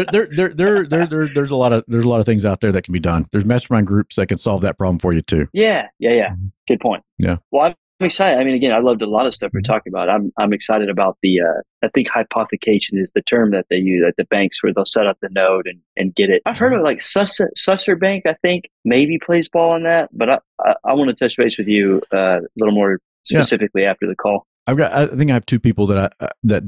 there's a lot of things out there that can be done. There's mastermind groups that can solve that problem for you too. Yeah. Good point. Yeah. Well, I'm excited. I mean, again, I loved a lot of stuff we're talking about. I'm excited about the. I think hypothecation is the term that they use at the banks where they'll set up the node and get it. I've heard of like Susser Bank. I think maybe plays ball on that, but I want to touch base with you a little more specifically after the call. I think I have two people that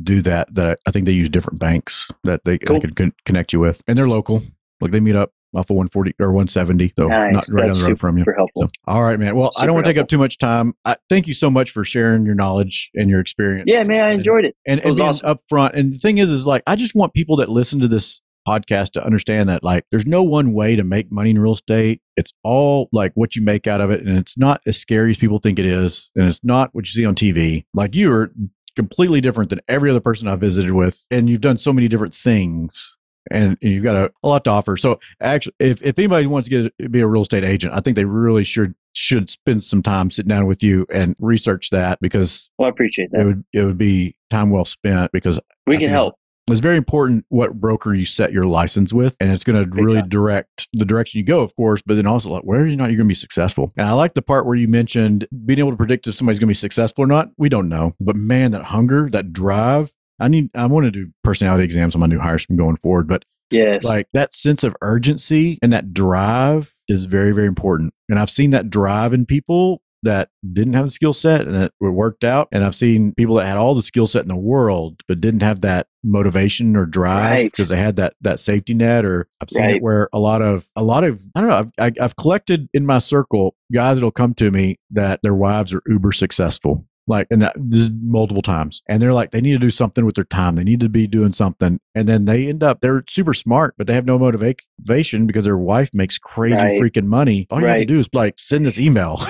do that. That I think they use different banks that they can connect you with, and they're local. Like they meet up off of 140 or 170, so nice. Not right on the road from you. Helpful. So, all right, man. Well, I don't want to take up too much time. Thank you so much for sharing your knowledge and your experience. Yeah, man, I enjoyed it. And being upfront. And the thing is like, I just want people that listen to this podcast to understand that like there's no one way to make money in real estate. It's all like what you make out of it, and it's not as scary as people think it is, and it's not what you see on TV. Like you are completely different than every other person I've visited with, and you've done so many different things, and you've got a lot to offer. So actually, if anybody wants to be a real estate agent, I think they really should spend some time sitting down with you and research that, because I appreciate that. It would be time well spent, because we can help. It's very important what broker you set your license with, and it's going to really direct the direction you go, of course, but then also like whether or not you're going to be successful. And I like the part where you mentioned being able to predict if somebody's going to be successful or not. We don't know, but man, that hunger, that drive. I want to do personality exams on my new hires from going forward, but yes, like that sense of urgency and that drive is very, very important. And I've seen that drive in people that didn't have the skill set and that were worked out. And I've seen people that had all the skill set in the world, but didn't have that motivation or drive because they had that safety net. Or I've seen it where a lot of, I don't know, I've collected in my circle guys that'll come to me that their wives are uber successful. Like, and this is multiple times. And they're like, they need to do something with their time. They need to be doing something. And then they're super smart, but they have no motivation because their wife makes crazy freaking money. All you have to do is like, send this email.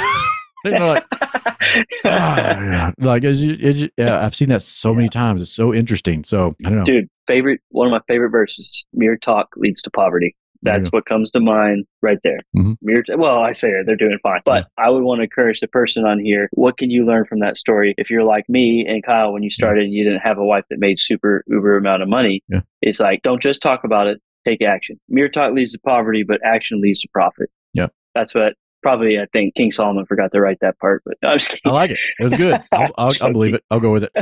Like, I've seen that so many times. It's so interesting. So I don't know, dude. One of my favorite verses: "Mere talk leads to poverty." That's what comes to mind right there. Mm-hmm. Well, I say they're doing fine, but I would want to encourage the person on here. What can you learn from that story? If you're like me and Kyle, when you started, and you didn't have a wife that made super uber amount of money, it's like, don't just talk about it. Take action. Mere talk leads to poverty, but action leads to profit. Yeah, that's what. Probably, I think King Solomon forgot to write that part, but no, I'm just kidding. I like it. That's good. I'll believe it. I'll go with it.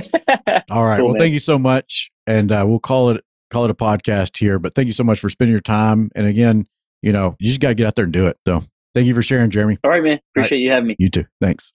All right. Cool, well, man. Thank you so much, and we'll call it a podcast here. But thank you so much for spending your time. And again, you just got to get out there and do it. So, thank you for sharing, Jeremy. All right, man. Appreciate you having me. You too. Thanks.